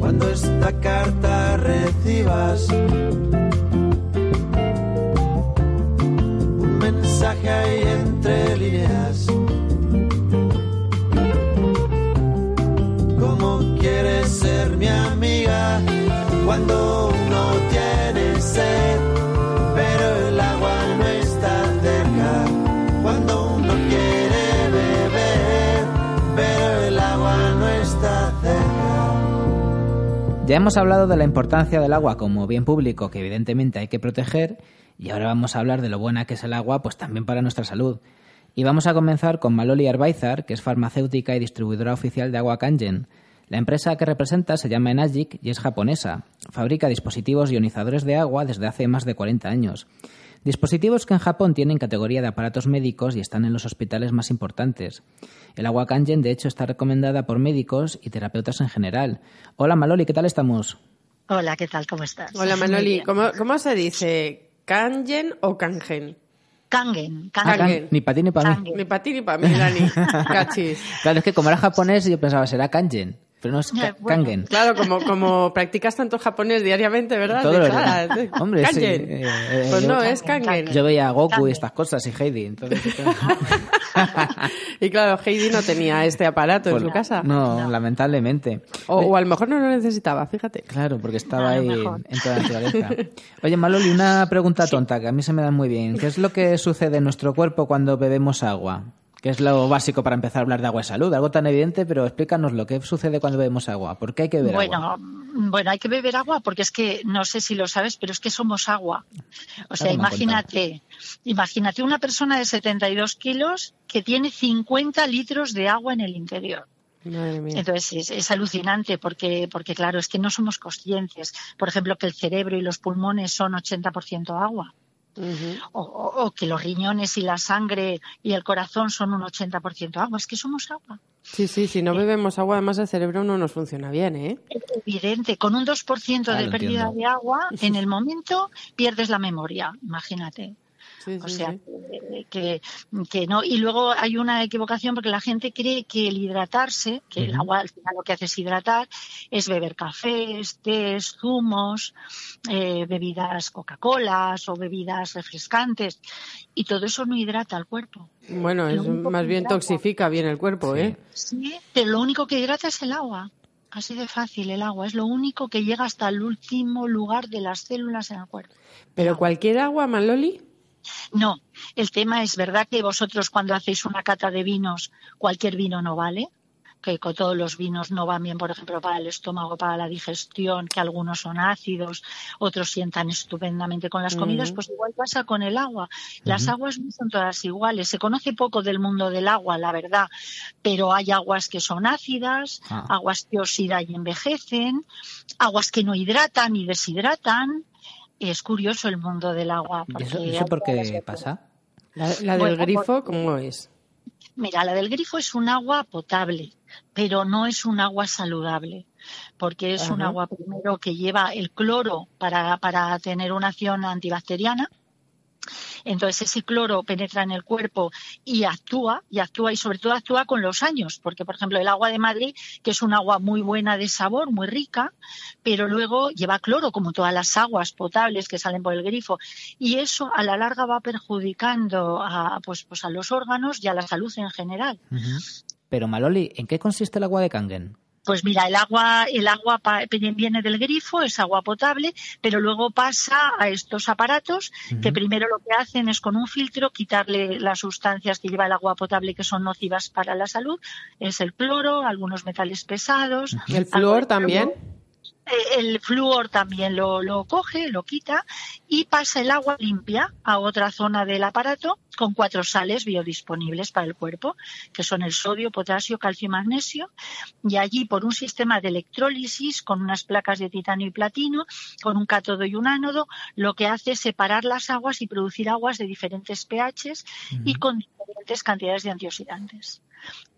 cuando esta carta recibas, un mensaje ahí entre líneas. ¿Cómo quieres ser mi amiga cuando uno tiene sed, pero el agua no está cerca? Cuando ya hemos hablado de la importancia del agua como bien público que evidentemente hay que proteger, y ahora vamos a hablar de lo buena que es el agua pues también para nuestra salud. Y vamos a comenzar con Maloli Arbáizar, que es farmacéutica y distribuidora oficial de agua Kangen. La empresa que representa se llama ENAGIC y es japonesa. Fabrica dispositivos ionizadores de agua desde hace más de cuarenta años. Dispositivos que en Japón tienen categoría de aparatos médicos y están en los hospitales más importantes. El agua Kangen, de hecho, está recomendada por médicos y terapeutas en general. Hola, Maloli, ¿qué tal estamos? Hola, ¿qué tal? ¿Cómo estás? Hola, Maloli. ¿Cómo, cómo se dice? ¿Kangen o Kangen? Kangen. Kangen. Ah, can... Ni para ti ni para mí. Ni para ti ni para mí, Dani. Cachis. Claro, es que como era japonés yo pensaba, será Kangen. Pero no es eh, bueno. Kangen. Claro, como, como practicas tanto japonés diariamente, ¿verdad? Todo lo que... Hombre, Kangen. Sí, eh, eh, pues yo... no, es Kangen. Kangen. Yo veía a Goku Kangen. Y estas cosas y Heidi. Entonces... Y claro, Heidi no tenía este aparato pues, en su casa. No, no. Lamentablemente. O, o a lo mejor no lo necesitaba, fíjate. Claro, porque estaba ahí mejor. En toda la naturaleza. Oye, Maloli, una pregunta tonta que a mí se me da muy bien. ¿Qué es lo que sucede en nuestro cuerpo cuando bebemos agua? Que es lo básico para empezar a hablar de agua y salud, algo tan evidente, pero explícanos lo que sucede cuando bebemos agua. ¿Por qué hay que beber bueno, agua? Bueno, hay que beber agua porque es que, no sé si lo sabes, pero es que somos agua. O sea, claro, imagínate, imagínate una persona de setenta y dos kilos que tiene cincuenta litros de agua en el interior. Entonces es, es alucinante porque, porque claro, es que no somos conscientes. Por ejemplo, que el cerebro y los pulmones son ochenta por ciento agua. Uh-huh. O, o, o que los riñones y la sangre y el corazón son un ochenta por ciento agua. Es que somos agua. Sí, sí, si no bebemos agua, además el cerebro no nos funciona bien, ¿eh? Es evidente, con un dos por ciento ah, de pérdida entiendo. De agua, en el momento pierdes la memoria, imagínate. Sí, o sí, sea, sí. Que, que no. Y luego hay una equivocación porque la gente cree que el hidratarse, que uh-huh. el agua al final lo que hace es hidratar, es beber cafés, tés, zumos, eh, bebidas Coca-Colas o bebidas refrescantes. Y todo eso no hidrata al cuerpo. Bueno, es, más bien toxifica bien el cuerpo, sí. ¿eh? Sí, pero lo único que hidrata es el agua. Así de fácil, el agua es lo único que llega hasta el último lugar de las células en el cuerpo. ¿Pero el cualquier agua, agua Maloli? No, el tema es verdad que vosotros cuando hacéis una cata de vinos, cualquier vino no vale, que con todos los vinos no van bien, por ejemplo, para el estómago, para la digestión, que algunos son ácidos, otros sientan estupendamente con las uh-huh. comidas, pues igual pasa con el agua. Las uh-huh. aguas no son todas iguales. Se conoce poco del mundo del agua, la verdad, pero hay aguas que son ácidas, ah. aguas que oxidan y envejecen, aguas que no hidratan y deshidratan. Es curioso el mundo del agua. Porque ¿Y eso, eso por qué pasa? ¿La, la del bueno, grifo cómo es? Mira, la del grifo es un agua potable, pero no es un agua saludable, porque es Ajá. un agua primero que lleva el cloro para, para tener una acción antibacteriana. Entonces ese cloro penetra en el cuerpo y actúa, y actúa y sobre todo actúa con los años, porque por ejemplo el agua de Madrid, que es un agua muy buena de sabor, muy rica, pero luego lleva cloro como todas las aguas potables que salen por el grifo, y eso a la larga va perjudicando a, pues, pues a los órganos y a la salud en general. Uh-huh. Pero Maloli, ¿en qué consiste el agua de Kangen? Pues mira, el agua el agua viene del grifo, es agua potable, pero luego pasa a estos aparatos uh-huh. que primero lo que hacen es con un filtro quitarle las sustancias que lleva el agua potable que son nocivas para la salud. Es el cloro, algunos metales pesados. Uh-huh. ¿El flúor también? El flúor también lo, lo coge, lo quita y pasa el agua limpia a otra zona del aparato con cuatro sales biodisponibles para el cuerpo, que son el sodio, potasio, calcio y magnesio. Y allí, por un sistema de electrólisis con unas placas de titanio y platino, con un cátodo y un ánodo, lo que hace es separar las aguas y producir aguas de diferentes pHs uh-huh. y con diferentes cantidades de antioxidantes.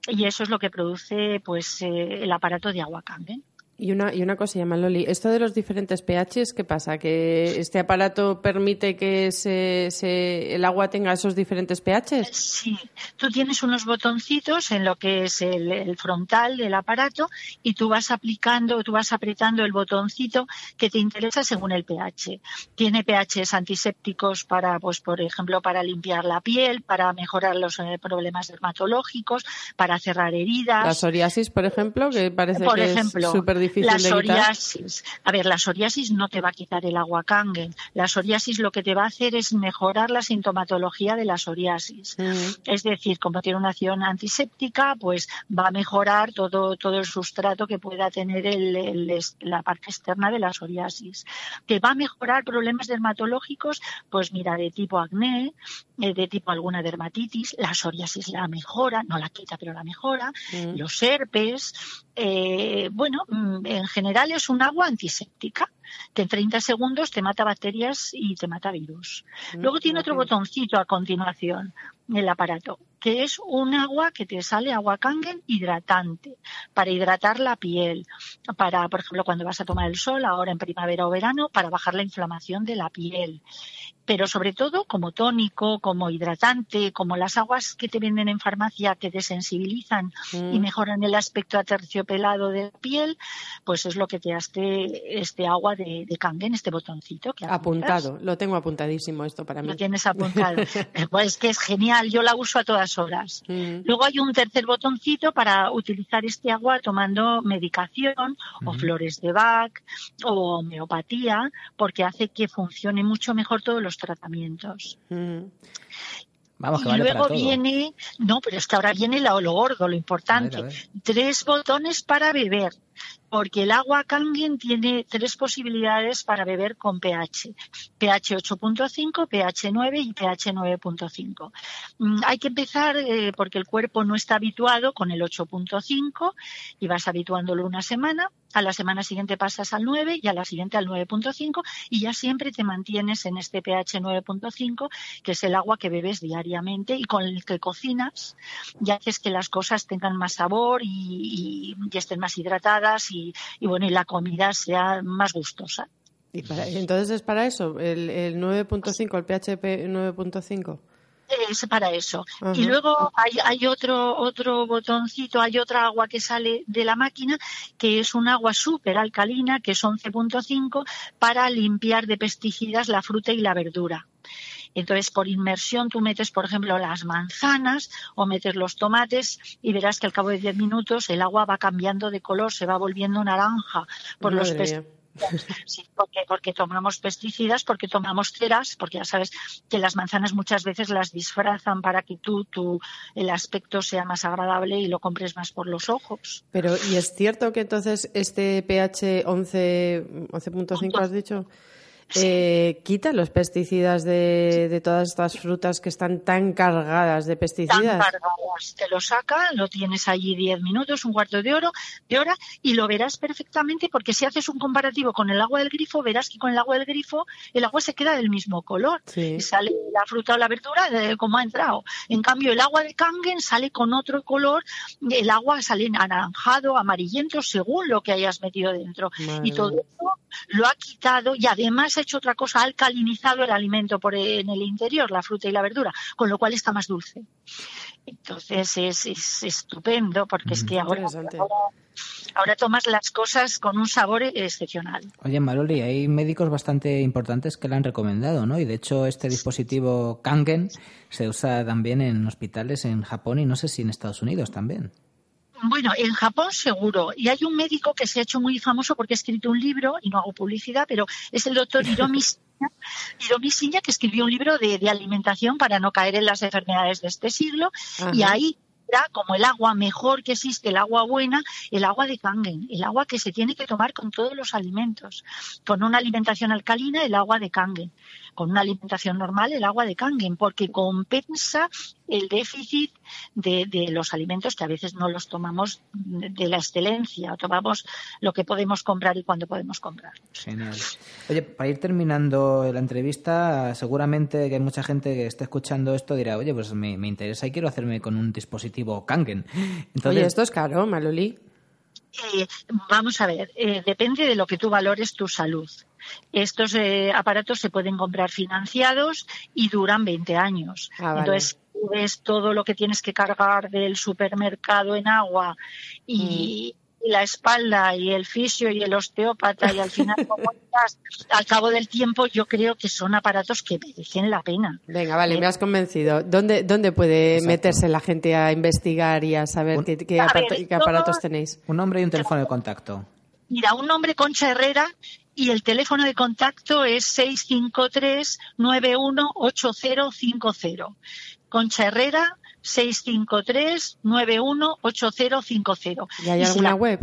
Y eso es lo que produce pues eh, el aparato de agua Kangen. Y una, y una cosa, Maloli, esto de los diferentes pHs, ¿qué pasa? ¿Que este aparato permite que se, se, el agua tenga esos diferentes pHs? Sí, tú tienes unos botoncitos en lo que es el, el frontal del aparato y tú vas aplicando, tú vas apretando el botoncito que te interesa según el pH. Tiene pHs antisépticos para, pues por ejemplo, para limpiar la piel, para mejorar los eh, problemas dermatológicos, para cerrar heridas. La psoriasis, por ejemplo, que parece por que ejemplo, es súper difícil. La psoriasis. A ver, la psoriasis no te va a quitar el agua Kangen. La psoriasis lo que te va a hacer es mejorar la sintomatología de la psoriasis. Uh-huh. Es decir, como tiene una acción antiséptica, pues va a mejorar todo, todo el sustrato que pueda tener el, el, la parte externa de la psoriasis. Te va a mejorar problemas dermatológicos, pues mira, de tipo acné, de tipo alguna dermatitis. La psoriasis la mejora, no la quita, pero la mejora. Uh-huh. Los herpes. Eh, bueno, en general es un agua antiséptica que en treinta segundos te mata bacterias y te mata virus. Mm, Luego tiene otro botoncito a continuación el aparato, que es un agua que te sale, agua Kangen hidratante, para hidratar la piel, para, por ejemplo, cuando vas a tomar el sol, ahora en primavera o verano, para bajar la inflamación de la piel. Pero sobre todo como tónico, como hidratante, como las aguas que te venden en farmacia que desensibilizan mm. y mejoran el aspecto aterciopelado de la piel, pues es lo que te hace este agua de, de Kangen, este botoncito que apuntas. Apuntado, lo tengo apuntadísimo esto para mí. Lo tienes apuntado. Pues que es genial, yo la uso a todas horas. Mm. Luego hay un tercer botoncito para utilizar este agua tomando medicación mm. o flores de Bach o homeopatía, porque hace que funcione mucho mejor todos los tratamientos. Mm. Vamos, que y vale luego para todo. Viene, no, pero es que ahora viene lo, lo gordo, lo importante. A ver, a ver. Tres botones para beber, porque el agua Kangen tiene tres posibilidades para beber con pH. pH ocho punto cinco, pH nueve y pH nueve punto cinco. Hay que empezar eh, porque el cuerpo no está habituado con el ocho punto cinco y vas habituándolo una semana. A la semana siguiente pasas al nueve y a la siguiente al nueve punto cinco y ya siempre te mantienes en este pH nueve punto cinco, que es el agua que bebes diariamente y con el que cocinas y haces que las cosas tengan más sabor y, y, y estén más hidratadas. Y, y bueno, y la comida sea más gustosa. Y para, entonces es para eso, el, el nueve punto cinco, el pH nueve punto cinco. Es para eso. Ajá. Y luego hay, hay otro otro botoncito, hay otra agua que sale de la máquina, que es un agua súper alcalina, que es once punto cinco, para limpiar de pesticidas la fruta y la verdura. Entonces, por inmersión, tú metes, por ejemplo, las manzanas o metes los tomates y verás que al cabo de diez minutos el agua va cambiando de color, se va volviendo naranja por Madre los pesticidas. Sí, porque, porque tomamos pesticidas, porque tomamos ceras, porque ya sabes que las manzanas muchas veces las disfrazan para que tú, tú el aspecto sea más agradable y lo compres más por los ojos. Pero, ¿y es cierto que entonces este pH once, once punto cinco has dicho? Eh, ¿Quita los pesticidas de, de todas estas frutas que están tan cargadas de pesticidas? Tan cargadas. Te lo saca, lo tienes allí diez minutos, un cuarto de hora, de hora, y lo verás perfectamente, porque si haces un comparativo con el agua del grifo, verás que con el agua del grifo el agua se queda del mismo color. Sí. Y sale la fruta o la verdura de como ha entrado. En cambio, el agua de Kangen sale con otro color, el agua sale anaranjado, amarillento, según lo que hayas metido dentro. Madre. Y todo eso lo ha quitado, y además ha hecho otra cosa, ha alcalinizado el alimento por en el interior, la fruta y la verdura, con lo cual está más dulce. Entonces es, es estupendo, porque mm, es que ahora, ahora, ahora tomas las cosas con un sabor excepcional. Oye, Maloli, hay médicos bastante importantes que la han recomendado, ¿no? Y de hecho este dispositivo Kangen se usa también en hospitales en Japón y no sé si en Estados Unidos también. Bueno, en Japón seguro. Y hay un médico que se ha hecho muy famoso porque ha escrito un libro, y no hago publicidad, pero es el doctor Hiromi Shinya, que escribió un libro de, de alimentación para no caer en las enfermedades de este siglo. Ajá. Y ahí, como el agua mejor que existe, el agua buena, el agua de Kangen, el agua que se tiene que tomar con todos los alimentos, con una alimentación alcalina, el agua de Kangen, con una alimentación normal, el agua de Kangen, porque compensa el déficit de, de los alimentos que a veces no los tomamos de la excelencia, o tomamos lo que podemos comprar y cuando podemos comprar. Genial. Oye, para ir terminando la entrevista, seguramente que hay mucha gente que esté escuchando esto dirá, oye, pues me, me interesa y quiero hacerme con un dispositivo Kangen. Entonces... Oye, esto es caro, Maloli. Eh, vamos a ver, eh, depende de lo que tú valores tu salud. Estos eh, aparatos se pueden comprar financiados y duran veinte años. Ah, vale. Entonces, tú ves todo lo que tienes que cargar del supermercado en agua y... Mm. Y la espalda y el fisio y el osteópata y al final como estás, al cabo del tiempo yo creo que son aparatos que merecen la pena. Venga, vale, eh, me has convencido. ¿Dónde, dónde puede exacto. meterse la gente a investigar y a saber un, qué, qué, a aparato, ver, qué aparatos todo, tenéis? Un nombre y un teléfono de contacto. Mira, un nombre, Concha Herrera, y el teléfono de contacto es seis cinco tres, nueve uno ocho cero cinco cero. Concha Herrera, seis cinco tres, nueve uno ocho cero cinco cero. ¿Y hay y alguna la... web?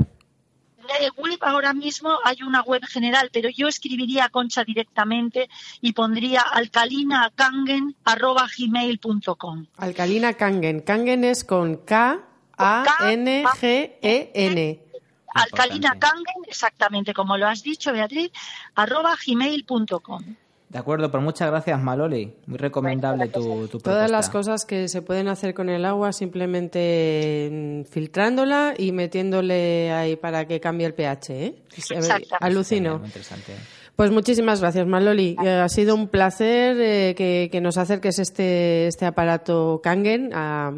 La web ahora mismo hay una web general, pero yo escribiría a Concha directamente y pondría alcalina kangen arroba gmail punto com. Alcalina Kangen. Kangen es con K A N G E N. Alcalina Kangen, exactamente como lo has dicho, Beatriz, arroba gmail punto com. De acuerdo, pues muchas gracias, Maloli. Muy recomendable tu, tu propuesta. Todas las cosas que se pueden hacer con el agua, simplemente filtrándola y metiéndole ahí para que cambie el pH, ¿eh? Exacto. Alucino. Muy interesante. Pues muchísimas gracias, Maloli. Gracias. Ha sido un placer eh, que, que nos acerques este, este aparato Kangen a,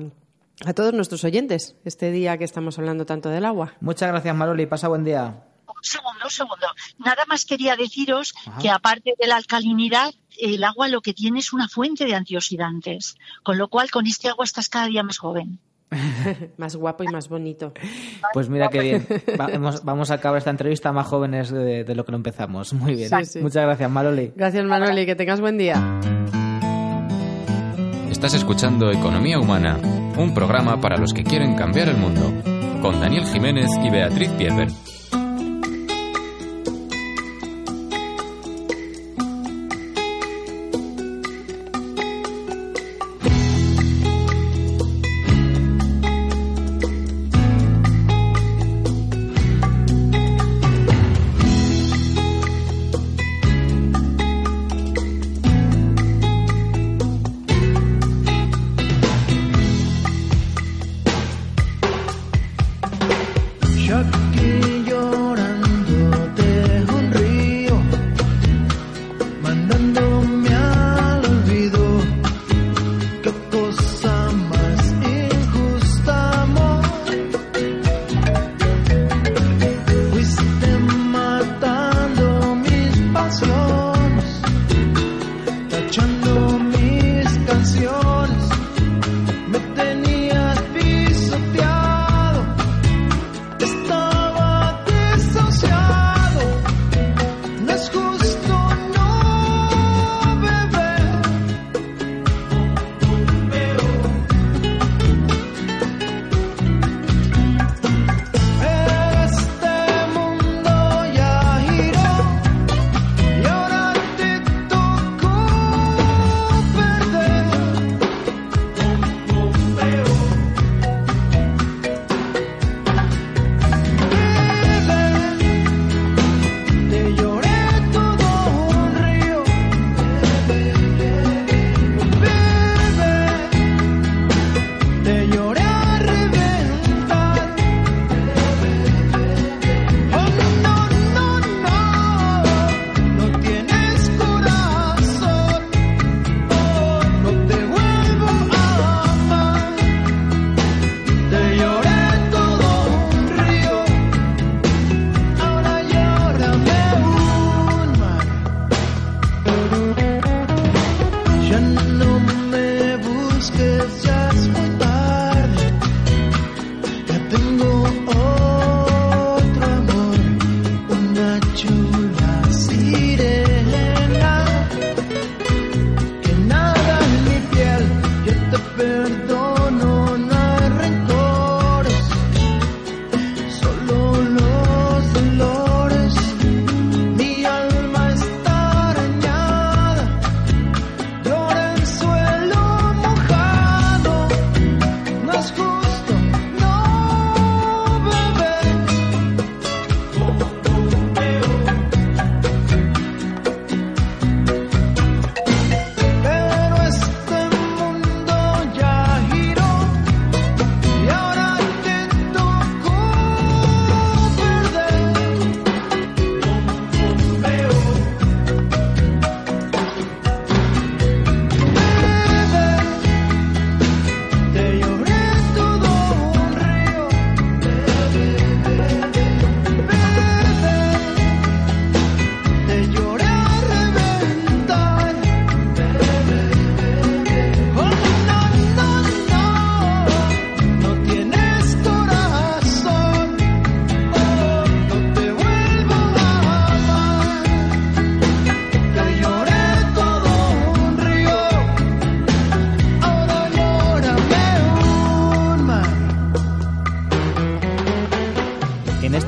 a todos nuestros oyentes, este día que estamos hablando tanto del agua. Muchas gracias, Maloli. Pasa buen día. Un segundo, un segundo. Nada más quería deciros Ajá. que aparte de la alcalinidad, el agua lo que tiene es una fuente de antioxidantes. Con lo cual, con este agua estás cada día más joven. Más guapo y más bonito. Pues mira qué bien. Vamos, vamos a acabar esta entrevista más jóvenes de, de lo que lo empezamos. Muy bien. Sí, sí. Muchas gracias, Maloli. Gracias, Maloli. Que tengas buen día. Estás escuchando Economía Humana, un programa para los que quieren cambiar el mundo. Con Daniel Jiménez y Beatriz Pieper. Chucky, yo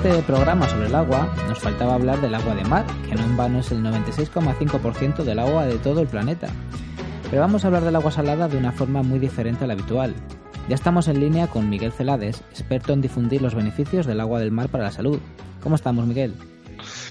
este programa sobre el agua nos faltaba hablar del agua de mar, que no en vano es el noventa y seis coma cinco por ciento del agua de todo el planeta. Pero vamos a hablar del agua salada de una forma muy diferente a la habitual. Ya estamos en línea con Miguel Celades, experto en difundir los beneficios del agua del mar para la salud. ¿Cómo estamos, Miguel?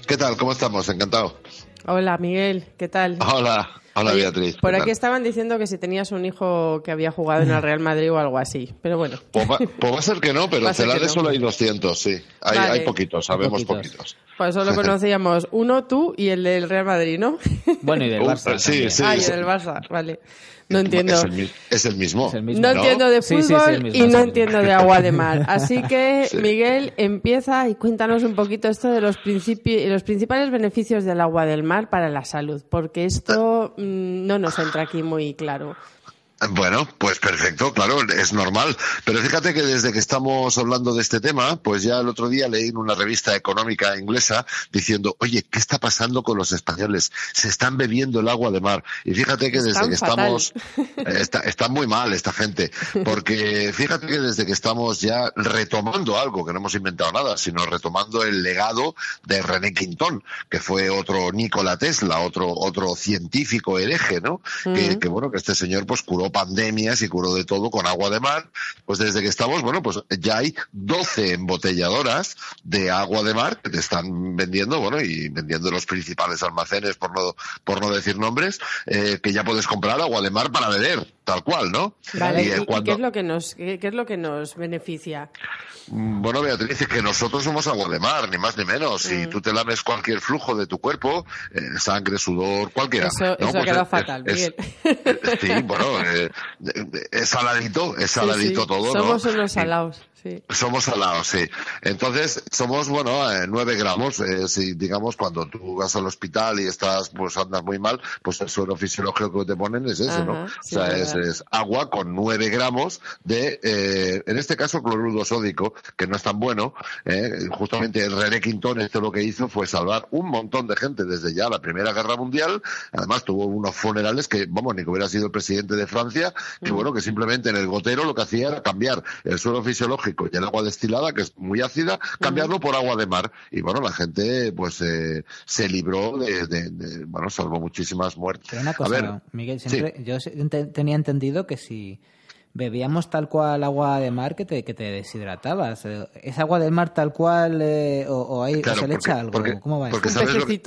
¿Qué tal? ¿Cómo estamos? Encantado. Hola, Miguel. ¿Qué tal? Hola. Hola, Beatriz. Por aquí estaban diciendo que si tenías un hijo que había jugado en el Real Madrid o algo así, pero bueno. Pues va, pues va a ser que no, pero Celades no. Solo hay doscientos, sí. Hay, vale. hay poquitos, sabemos hay poquitos. poquitos. Pues solo conocíamos uno, tú y el del Real Madrid, ¿no? Bueno, y del Barça. Uh, sí, sí. Ah, y del Barça, vale. No entiendo. Es el, es el mismo. Es el mismo. No, no entiendo de fútbol sí, sí, mismo, y no entiendo de agua de mar. Así que, sí. Miguel, empieza y cuéntanos un poquito esto de los, principi- los principales beneficios del agua del mar para la salud, porque esto mmm, no nos entra aquí muy claro. Bueno, pues perfecto, claro, es normal. Pero fíjate que desde que estamos hablando de este tema, pues ya el otro día leí en una revista económica inglesa diciendo, oye, ¿qué está pasando con los españoles? Se están bebiendo el agua de mar. Y fíjate que desde que estamos... Está, está muy mal esta gente. Porque fíjate que desde que estamos ya retomando algo, que no hemos inventado nada, sino retomando el legado de René Quintón, que fue otro Nikola Tesla, otro otro científico hereje, ¿no? Uh-huh. Que, que bueno, que este señor pues curó pandemias y curó de todo con agua de mar. Pues desde que estamos, bueno, pues ya hay doce embotelladoras de agua de mar que te están vendiendo, bueno, y vendiendo los principales almacenes, por no por no decir nombres, eh, que ya puedes comprar agua de mar para beber, tal cual, ¿no? Vale, y, eh, ¿y cuando... ¿qué es lo que nos qué, qué es lo que nos beneficia? Bueno, Beatriz, es que nosotros somos agua de mar, ni más ni menos. Mm. Si tú te lames cualquier flujo de tu cuerpo, eh, sangre, sudor, cualquiera. Eso, no, eso pues ha quedado es, fatal, es, Miguel. Es, sí, bueno, eh, es saladito, es saladito sí, sí. todo, ¿no? Somos unos salados. Sí. Somos salados, sí. Entonces, somos, bueno, eh, nueve gramos. Eh, si, digamos, cuando tú vas al hospital y estás, pues andas muy mal, pues el suero fisiológico que te ponen es ese, ajá, ¿no? Sí, o sea, es, es agua con nueve gramos de, eh, en este caso, cloruro sódico, que no es tan bueno. Eh, justamente René Quintón, esto lo que hizo fue salvar un montón de gente desde ya la Primera Guerra Mundial. Además, tuvo unos funerales que, vamos, ni que hubiera sido el presidente de Francia, que, mm. bueno, que simplemente en el gotero lo que hacía era cambiar el suero fisiológico y el agua destilada, que es muy ácida, cambiarlo por agua de mar. Y bueno, la gente pues eh, se libró de, de, de, bueno, salvó muchísimas muertes. Pero una cosa, a ver, no, Miguel, siempre, sí. yo te, tenía entendido que si bebíamos tal cual agua de mar que te, que te deshidratabas. ¿Es agua del mar tal cual eh, o, o, hay, claro, o se le porque, echa algo? Porque, ¿Cómo va porque, sabes que,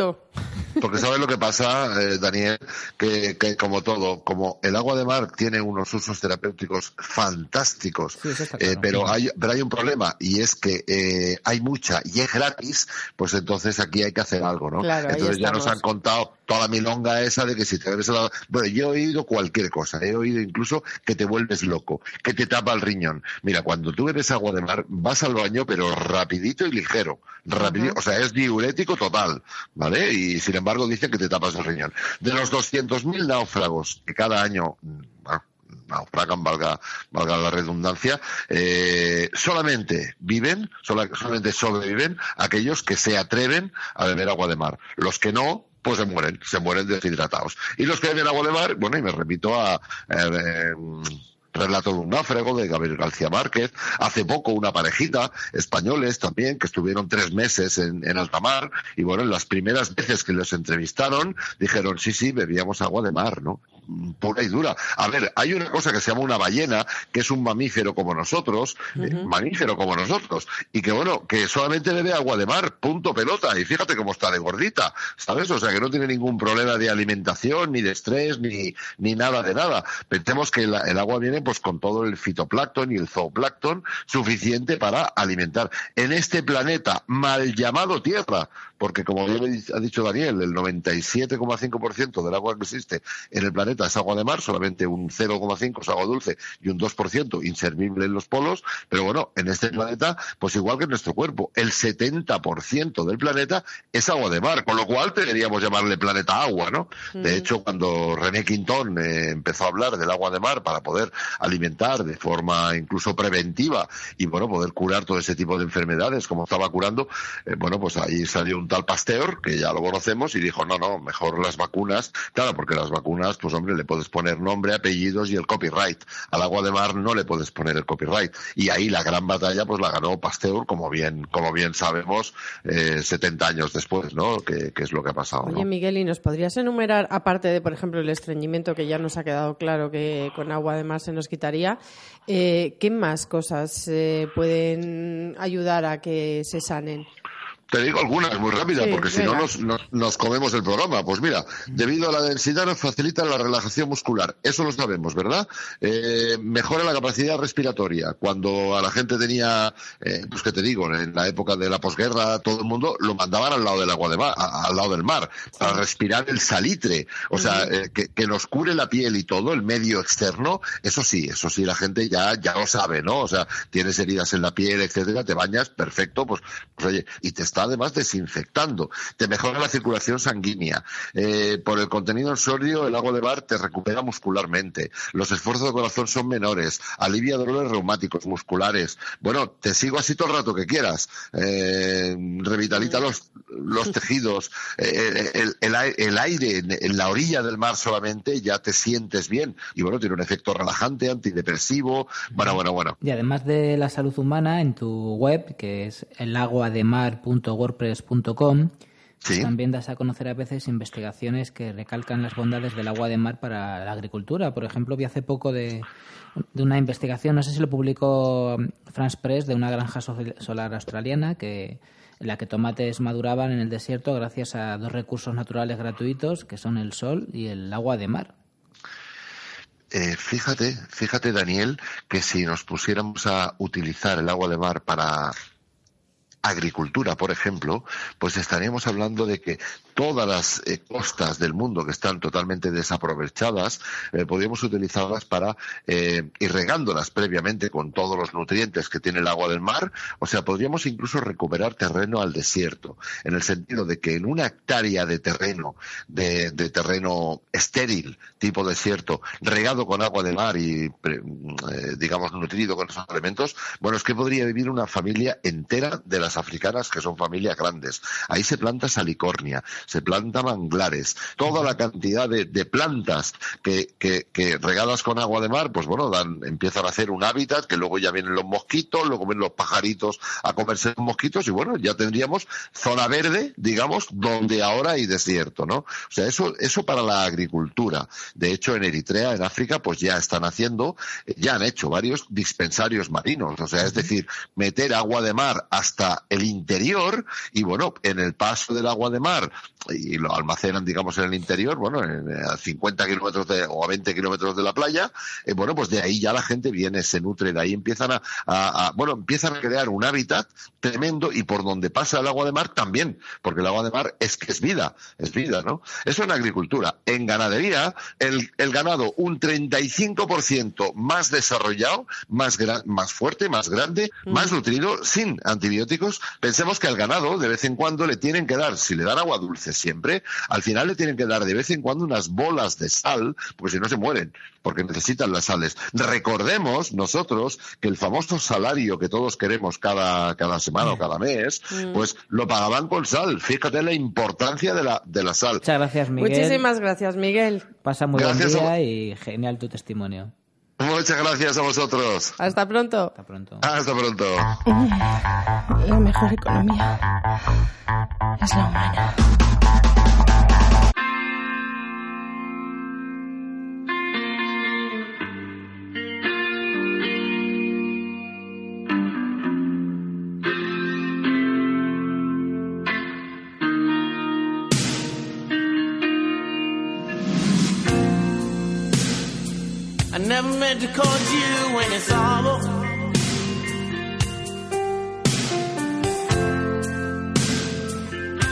porque sabes lo que pasa, eh, Daniel, que, que como todo, como el agua de mar tiene unos usos terapéuticos fantásticos, sí, claro. eh, pero, hay, pero hay un problema y es que eh, hay mucha y es gratis, pues entonces aquí hay que hacer algo, ¿no? Claro, entonces ya nos han contado toda la milonga esa de que si te bebes el agua... Bueno, yo he oído cualquier cosa, he oído incluso que te vuelves loco, que te tapa el riñón. Mira, cuando tú bebes agua de mar, vas al baño, pero rapidito y ligero. Rapidito, o sea, es diurético total, ¿vale? Y sin embargo dicen que te tapas el riñón. De los doscientos mil náufragos que cada año... Bueno, naufragan, valga, valga la redundancia, eh, solamente viven, sola, solamente sobreviven aquellos que se atreven a beber agua de mar. Los que no, pues se mueren, se mueren deshidratados. Y los que beben agua de mar, bueno, y me repito a... Eh, Relato de un náufrago de Gael García Márquez. Hace poco una parejita, españoles también, que estuvieron tres meses en, en alta mar, y bueno, en las primeras veces que los entrevistaron, dijeron, sí, sí, bebíamos agua de mar, ¿no? Pura y dura. A ver, hay una cosa que se llama una ballena, que es un mamífero como nosotros, uh-huh. eh, mamífero como nosotros, y que bueno, que solamente bebe agua de mar, punto pelota, y fíjate cómo está de gordita, ¿sabes? O sea, que no tiene ningún problema de alimentación, ni de estrés, ni, ni nada de nada. Pensemos que la, el agua viene pues con todo el fitoplancton y el zooplancton suficiente para alimentar en este planeta mal llamado Tierra, porque como bien ha dicho Daniel, el noventa y siete coma cinco por ciento del agua que existe en el planeta es agua de mar, solamente un cero coma cinco por ciento es agua dulce y un dos por ciento inservible en los polos, pero bueno, en este planeta, pues igual que en nuestro cuerpo, el setenta por ciento del planeta es agua de mar, con lo cual deberíamos llamarle planeta agua, ¿no? Mm. De hecho, cuando René Quintón eh, empezó a hablar del agua de mar para poder alimentar de forma incluso preventiva y bueno, poder curar todo ese tipo de enfermedades como estaba curando, eh, bueno, pues ahí salió un tal Pasteur, que ya lo conocemos, y dijo, no, no, mejor las vacunas, claro, porque las vacunas pues nombre le puedes poner nombre, apellidos y el copyright. Al agua de mar no le puedes poner el copyright. Y ahí la gran batalla pues la ganó Pasteur, como bien como bien sabemos, eh, setenta años después, ¿no? Que, que es lo que ha pasado. Oye, ¿no? Miguel, ¿y nos podrías enumerar, aparte de, por ejemplo, el estreñimiento, que ya nos ha quedado claro que con agua de mar se nos quitaría, eh, qué más cosas eh, pueden ayudar a que se sanen? Te digo algunas muy rápidas, sí, porque si no nos, nos, nos comemos el programa. Pues mira, debido a la densidad nos facilita la relajación muscular. Eso lo sabemos, ¿verdad? Eh, mejora la capacidad respiratoria. Cuando a la gente tenía, eh, pues qué te digo, en la época de la posguerra, todo el mundo lo mandaban al lado del agua de mar, al lado del mar, para respirar el salitre. O sea, eh, que, que nos cure la piel y todo, el medio externo. Eso sí, eso sí, la gente ya, ya lo sabe, ¿no? O sea, tienes heridas en la piel, etcétera, te bañas, perfecto, pues, pues oye, y te está además desinfectando, te mejora la circulación sanguínea, eh, por el contenido en sodio el agua de mar te recupera muscularmente, los esfuerzos de corazón son menores, alivia dolores reumáticos musculares, bueno, te sigo así todo el rato que quieras, eh, revitaliza los, los tejidos, eh, el, el, el aire en, en la orilla del mar solamente ya te sientes bien, y bueno, tiene un efecto relajante, antidepresivo, bueno, bueno, bueno. Y además de la salud humana, en tu web, que es el agua de mar punto wordpress punto com, sí, también das a conocer a veces investigaciones que recalcan las bondades del agua de mar para la agricultura. Por ejemplo, vi hace poco de, de una investigación, no sé si lo publicó France Press, de una granja solar australiana que en la que tomates maduraban en el desierto gracias a dos recursos naturales gratuitos que son el sol y el agua de mar. Eh, fíjate, fíjate, Daniel, que si nos pusiéramos a utilizar el agua de mar para agricultura, por ejemplo, pues estaríamos hablando de que todas las eh, costas del mundo que están totalmente desaprovechadas, eh, podríamos utilizarlas para eh, irregándolas previamente con todos los nutrientes que tiene el agua del mar. O sea, podríamos incluso recuperar terreno al desierto, en el sentido de que en una hectárea de terreno, de, de terreno estéril, tipo desierto, regado con agua de mar y, eh, digamos, nutrido con esos elementos, bueno, es que podría vivir una familia entera de las africanas, que son familias grandes. Ahí se planta salicornia, se planta manglares, toda la cantidad de, de plantas que, que, que regadas con agua de mar, pues bueno, dan, empiezan a hacer un hábitat, que luego ya vienen los mosquitos, luego vienen los pajaritos a comerse los mosquitos, y bueno, ya tendríamos zona verde, digamos, donde ahora hay desierto, ¿no? O sea, eso, eso para la agricultura. De hecho, en Eritrea, en África, pues ya están haciendo, ya han hecho varios dispensarios marinos, o sea, es decir, meter agua de mar hasta el interior, y bueno, en el paso del agua de mar, y lo almacenan, digamos, en el interior, bueno, en, a cincuenta kilómetros de, o a veinte kilómetros de la playa, eh, bueno, pues de ahí ya la gente viene, se nutre, de ahí empiezan a, a, a, bueno, empiezan a crear un hábitat tremendo, y por donde pasa el agua de mar también, porque el agua de mar es que es vida, es vida, ¿no? Eso en agricultura. En ganadería, el, el ganado un treinta y cinco por ciento más desarrollado, más, gran, más fuerte, más grande, mm. más nutrido, sin antibióticos. Pensemos que al ganado, de vez en cuando, le tienen que dar, si le dan agua dulce siempre, al final le tienen que dar de vez en cuando unas bolas de sal, porque si no se mueren, porque necesitan las sales. Recordemos nosotros que el famoso salario que todos queremos cada, cada semana sí. o cada mes, mm. pues lo pagaban con sal. Fíjate la importancia de la, de la sal. Muchas gracias, Miguel. Muchísimas gracias, Miguel. Pasa muy gracias buen día a... y genial tu testimonio. Muchas gracias a vosotros. Hasta pronto. Hasta pronto. Hasta pronto. La mejor economía es la humana. Never meant to cause you when it's all over.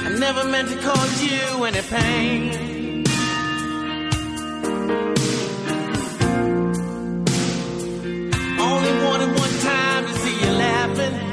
I never meant to cause you any pain. Only wanted one time to see you laughing.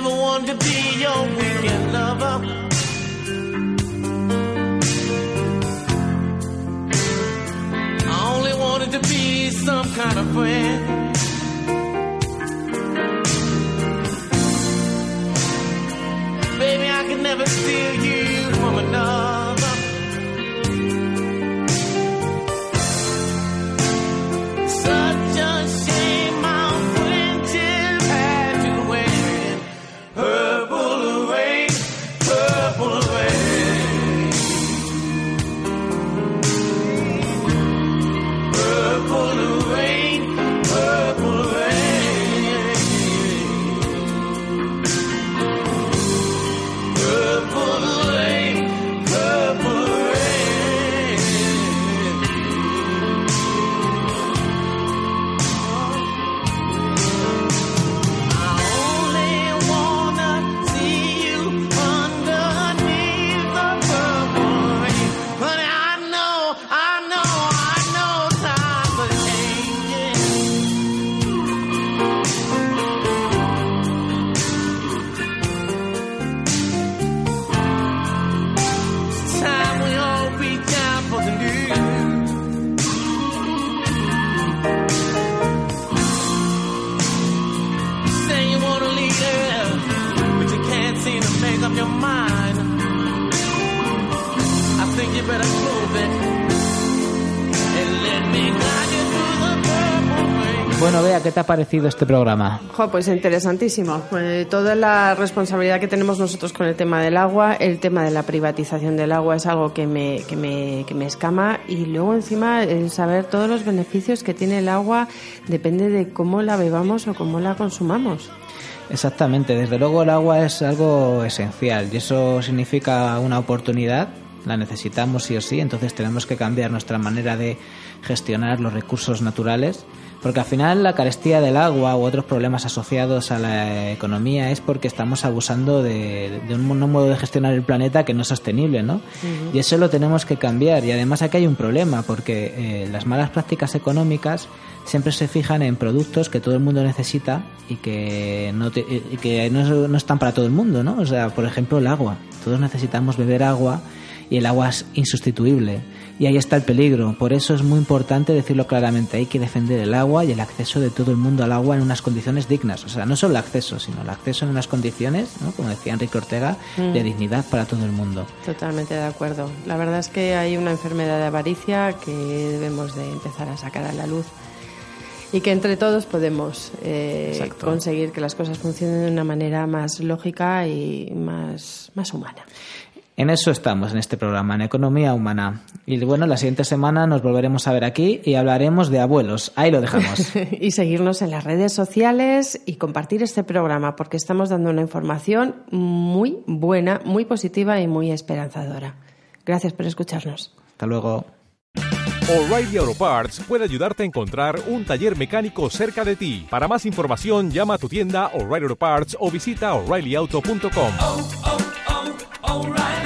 never want to be your weekend lover. I only wanted to be some kind of friend. Baby, I can never steal you from another. Such a shame my friendship had to win. Purple rain, purple rain, purple rain, purple rain, purple rain, purple rain. I only wanna see you underneath the purple rain. But I know, I know, I know times are changing. It's time we all reach out for the new. Say you want a leader, but you can't seem to make up your mind. I think you better prove it and let me guide you through the purple rain. Bueno, Bea, ¿qué te ha parecido este programa? Jo, pues interesantísimo. Eh, toda la responsabilidad que tenemos nosotros con el tema del agua, el tema de la privatización del agua es algo que me, que me, que me escama, y luego encima el saber todos los beneficios que tiene el agua depende de cómo la bebamos o cómo la consumamos. Exactamente, desde luego el agua es algo esencial y eso significa una oportunidad, la necesitamos sí o sí, entonces tenemos que cambiar nuestra manera de gestionar los recursos naturales, porque al final la carestía del agua u otros problemas asociados a la economía es porque estamos abusando de, de un, un modo de gestionar el planeta que no es sostenible, ¿no? Uh-huh. Y eso lo tenemos que cambiar, y además aquí hay un problema porque eh, las malas prácticas económicas siempre se fijan en productos que todo el mundo necesita y que no, te, y que no, no están para todo el mundo, ¿no? O sea, por ejemplo, el agua. Todos necesitamos beber agua y el agua es insustituible. Y ahí está el peligro. Por eso es muy importante decirlo claramente. Hay que defender el agua y el acceso de todo el mundo al agua en unas condiciones dignas. O sea, no solo el acceso, sino el acceso en unas condiciones, ¿no?, como decía Enrique Ortega, mm. de dignidad para todo el mundo. Totalmente de acuerdo. La verdad es que hay una enfermedad de avaricia que debemos de empezar a sacar a la luz. Y que entre todos podemos eh, conseguir que las cosas funcionen de una manera más lógica y más, más humana. En eso estamos en este programa, en Economía Humana. Y bueno, la siguiente semana nos volveremos a ver aquí y hablaremos de abuelos. Ahí lo dejamos. Y seguirnos en las redes sociales y compartir este programa, porque estamos dando una información muy buena, muy positiva y muy esperanzadora. Gracias por escucharnos. Hasta luego. O'Reilly Auto Parts puede ayudarte a encontrar un taller mecánico cerca de ti. Para más información, llama a tu tienda O'Reilly Auto Parts o visita O'Reilly Auto punto com. Oh, oh, oh,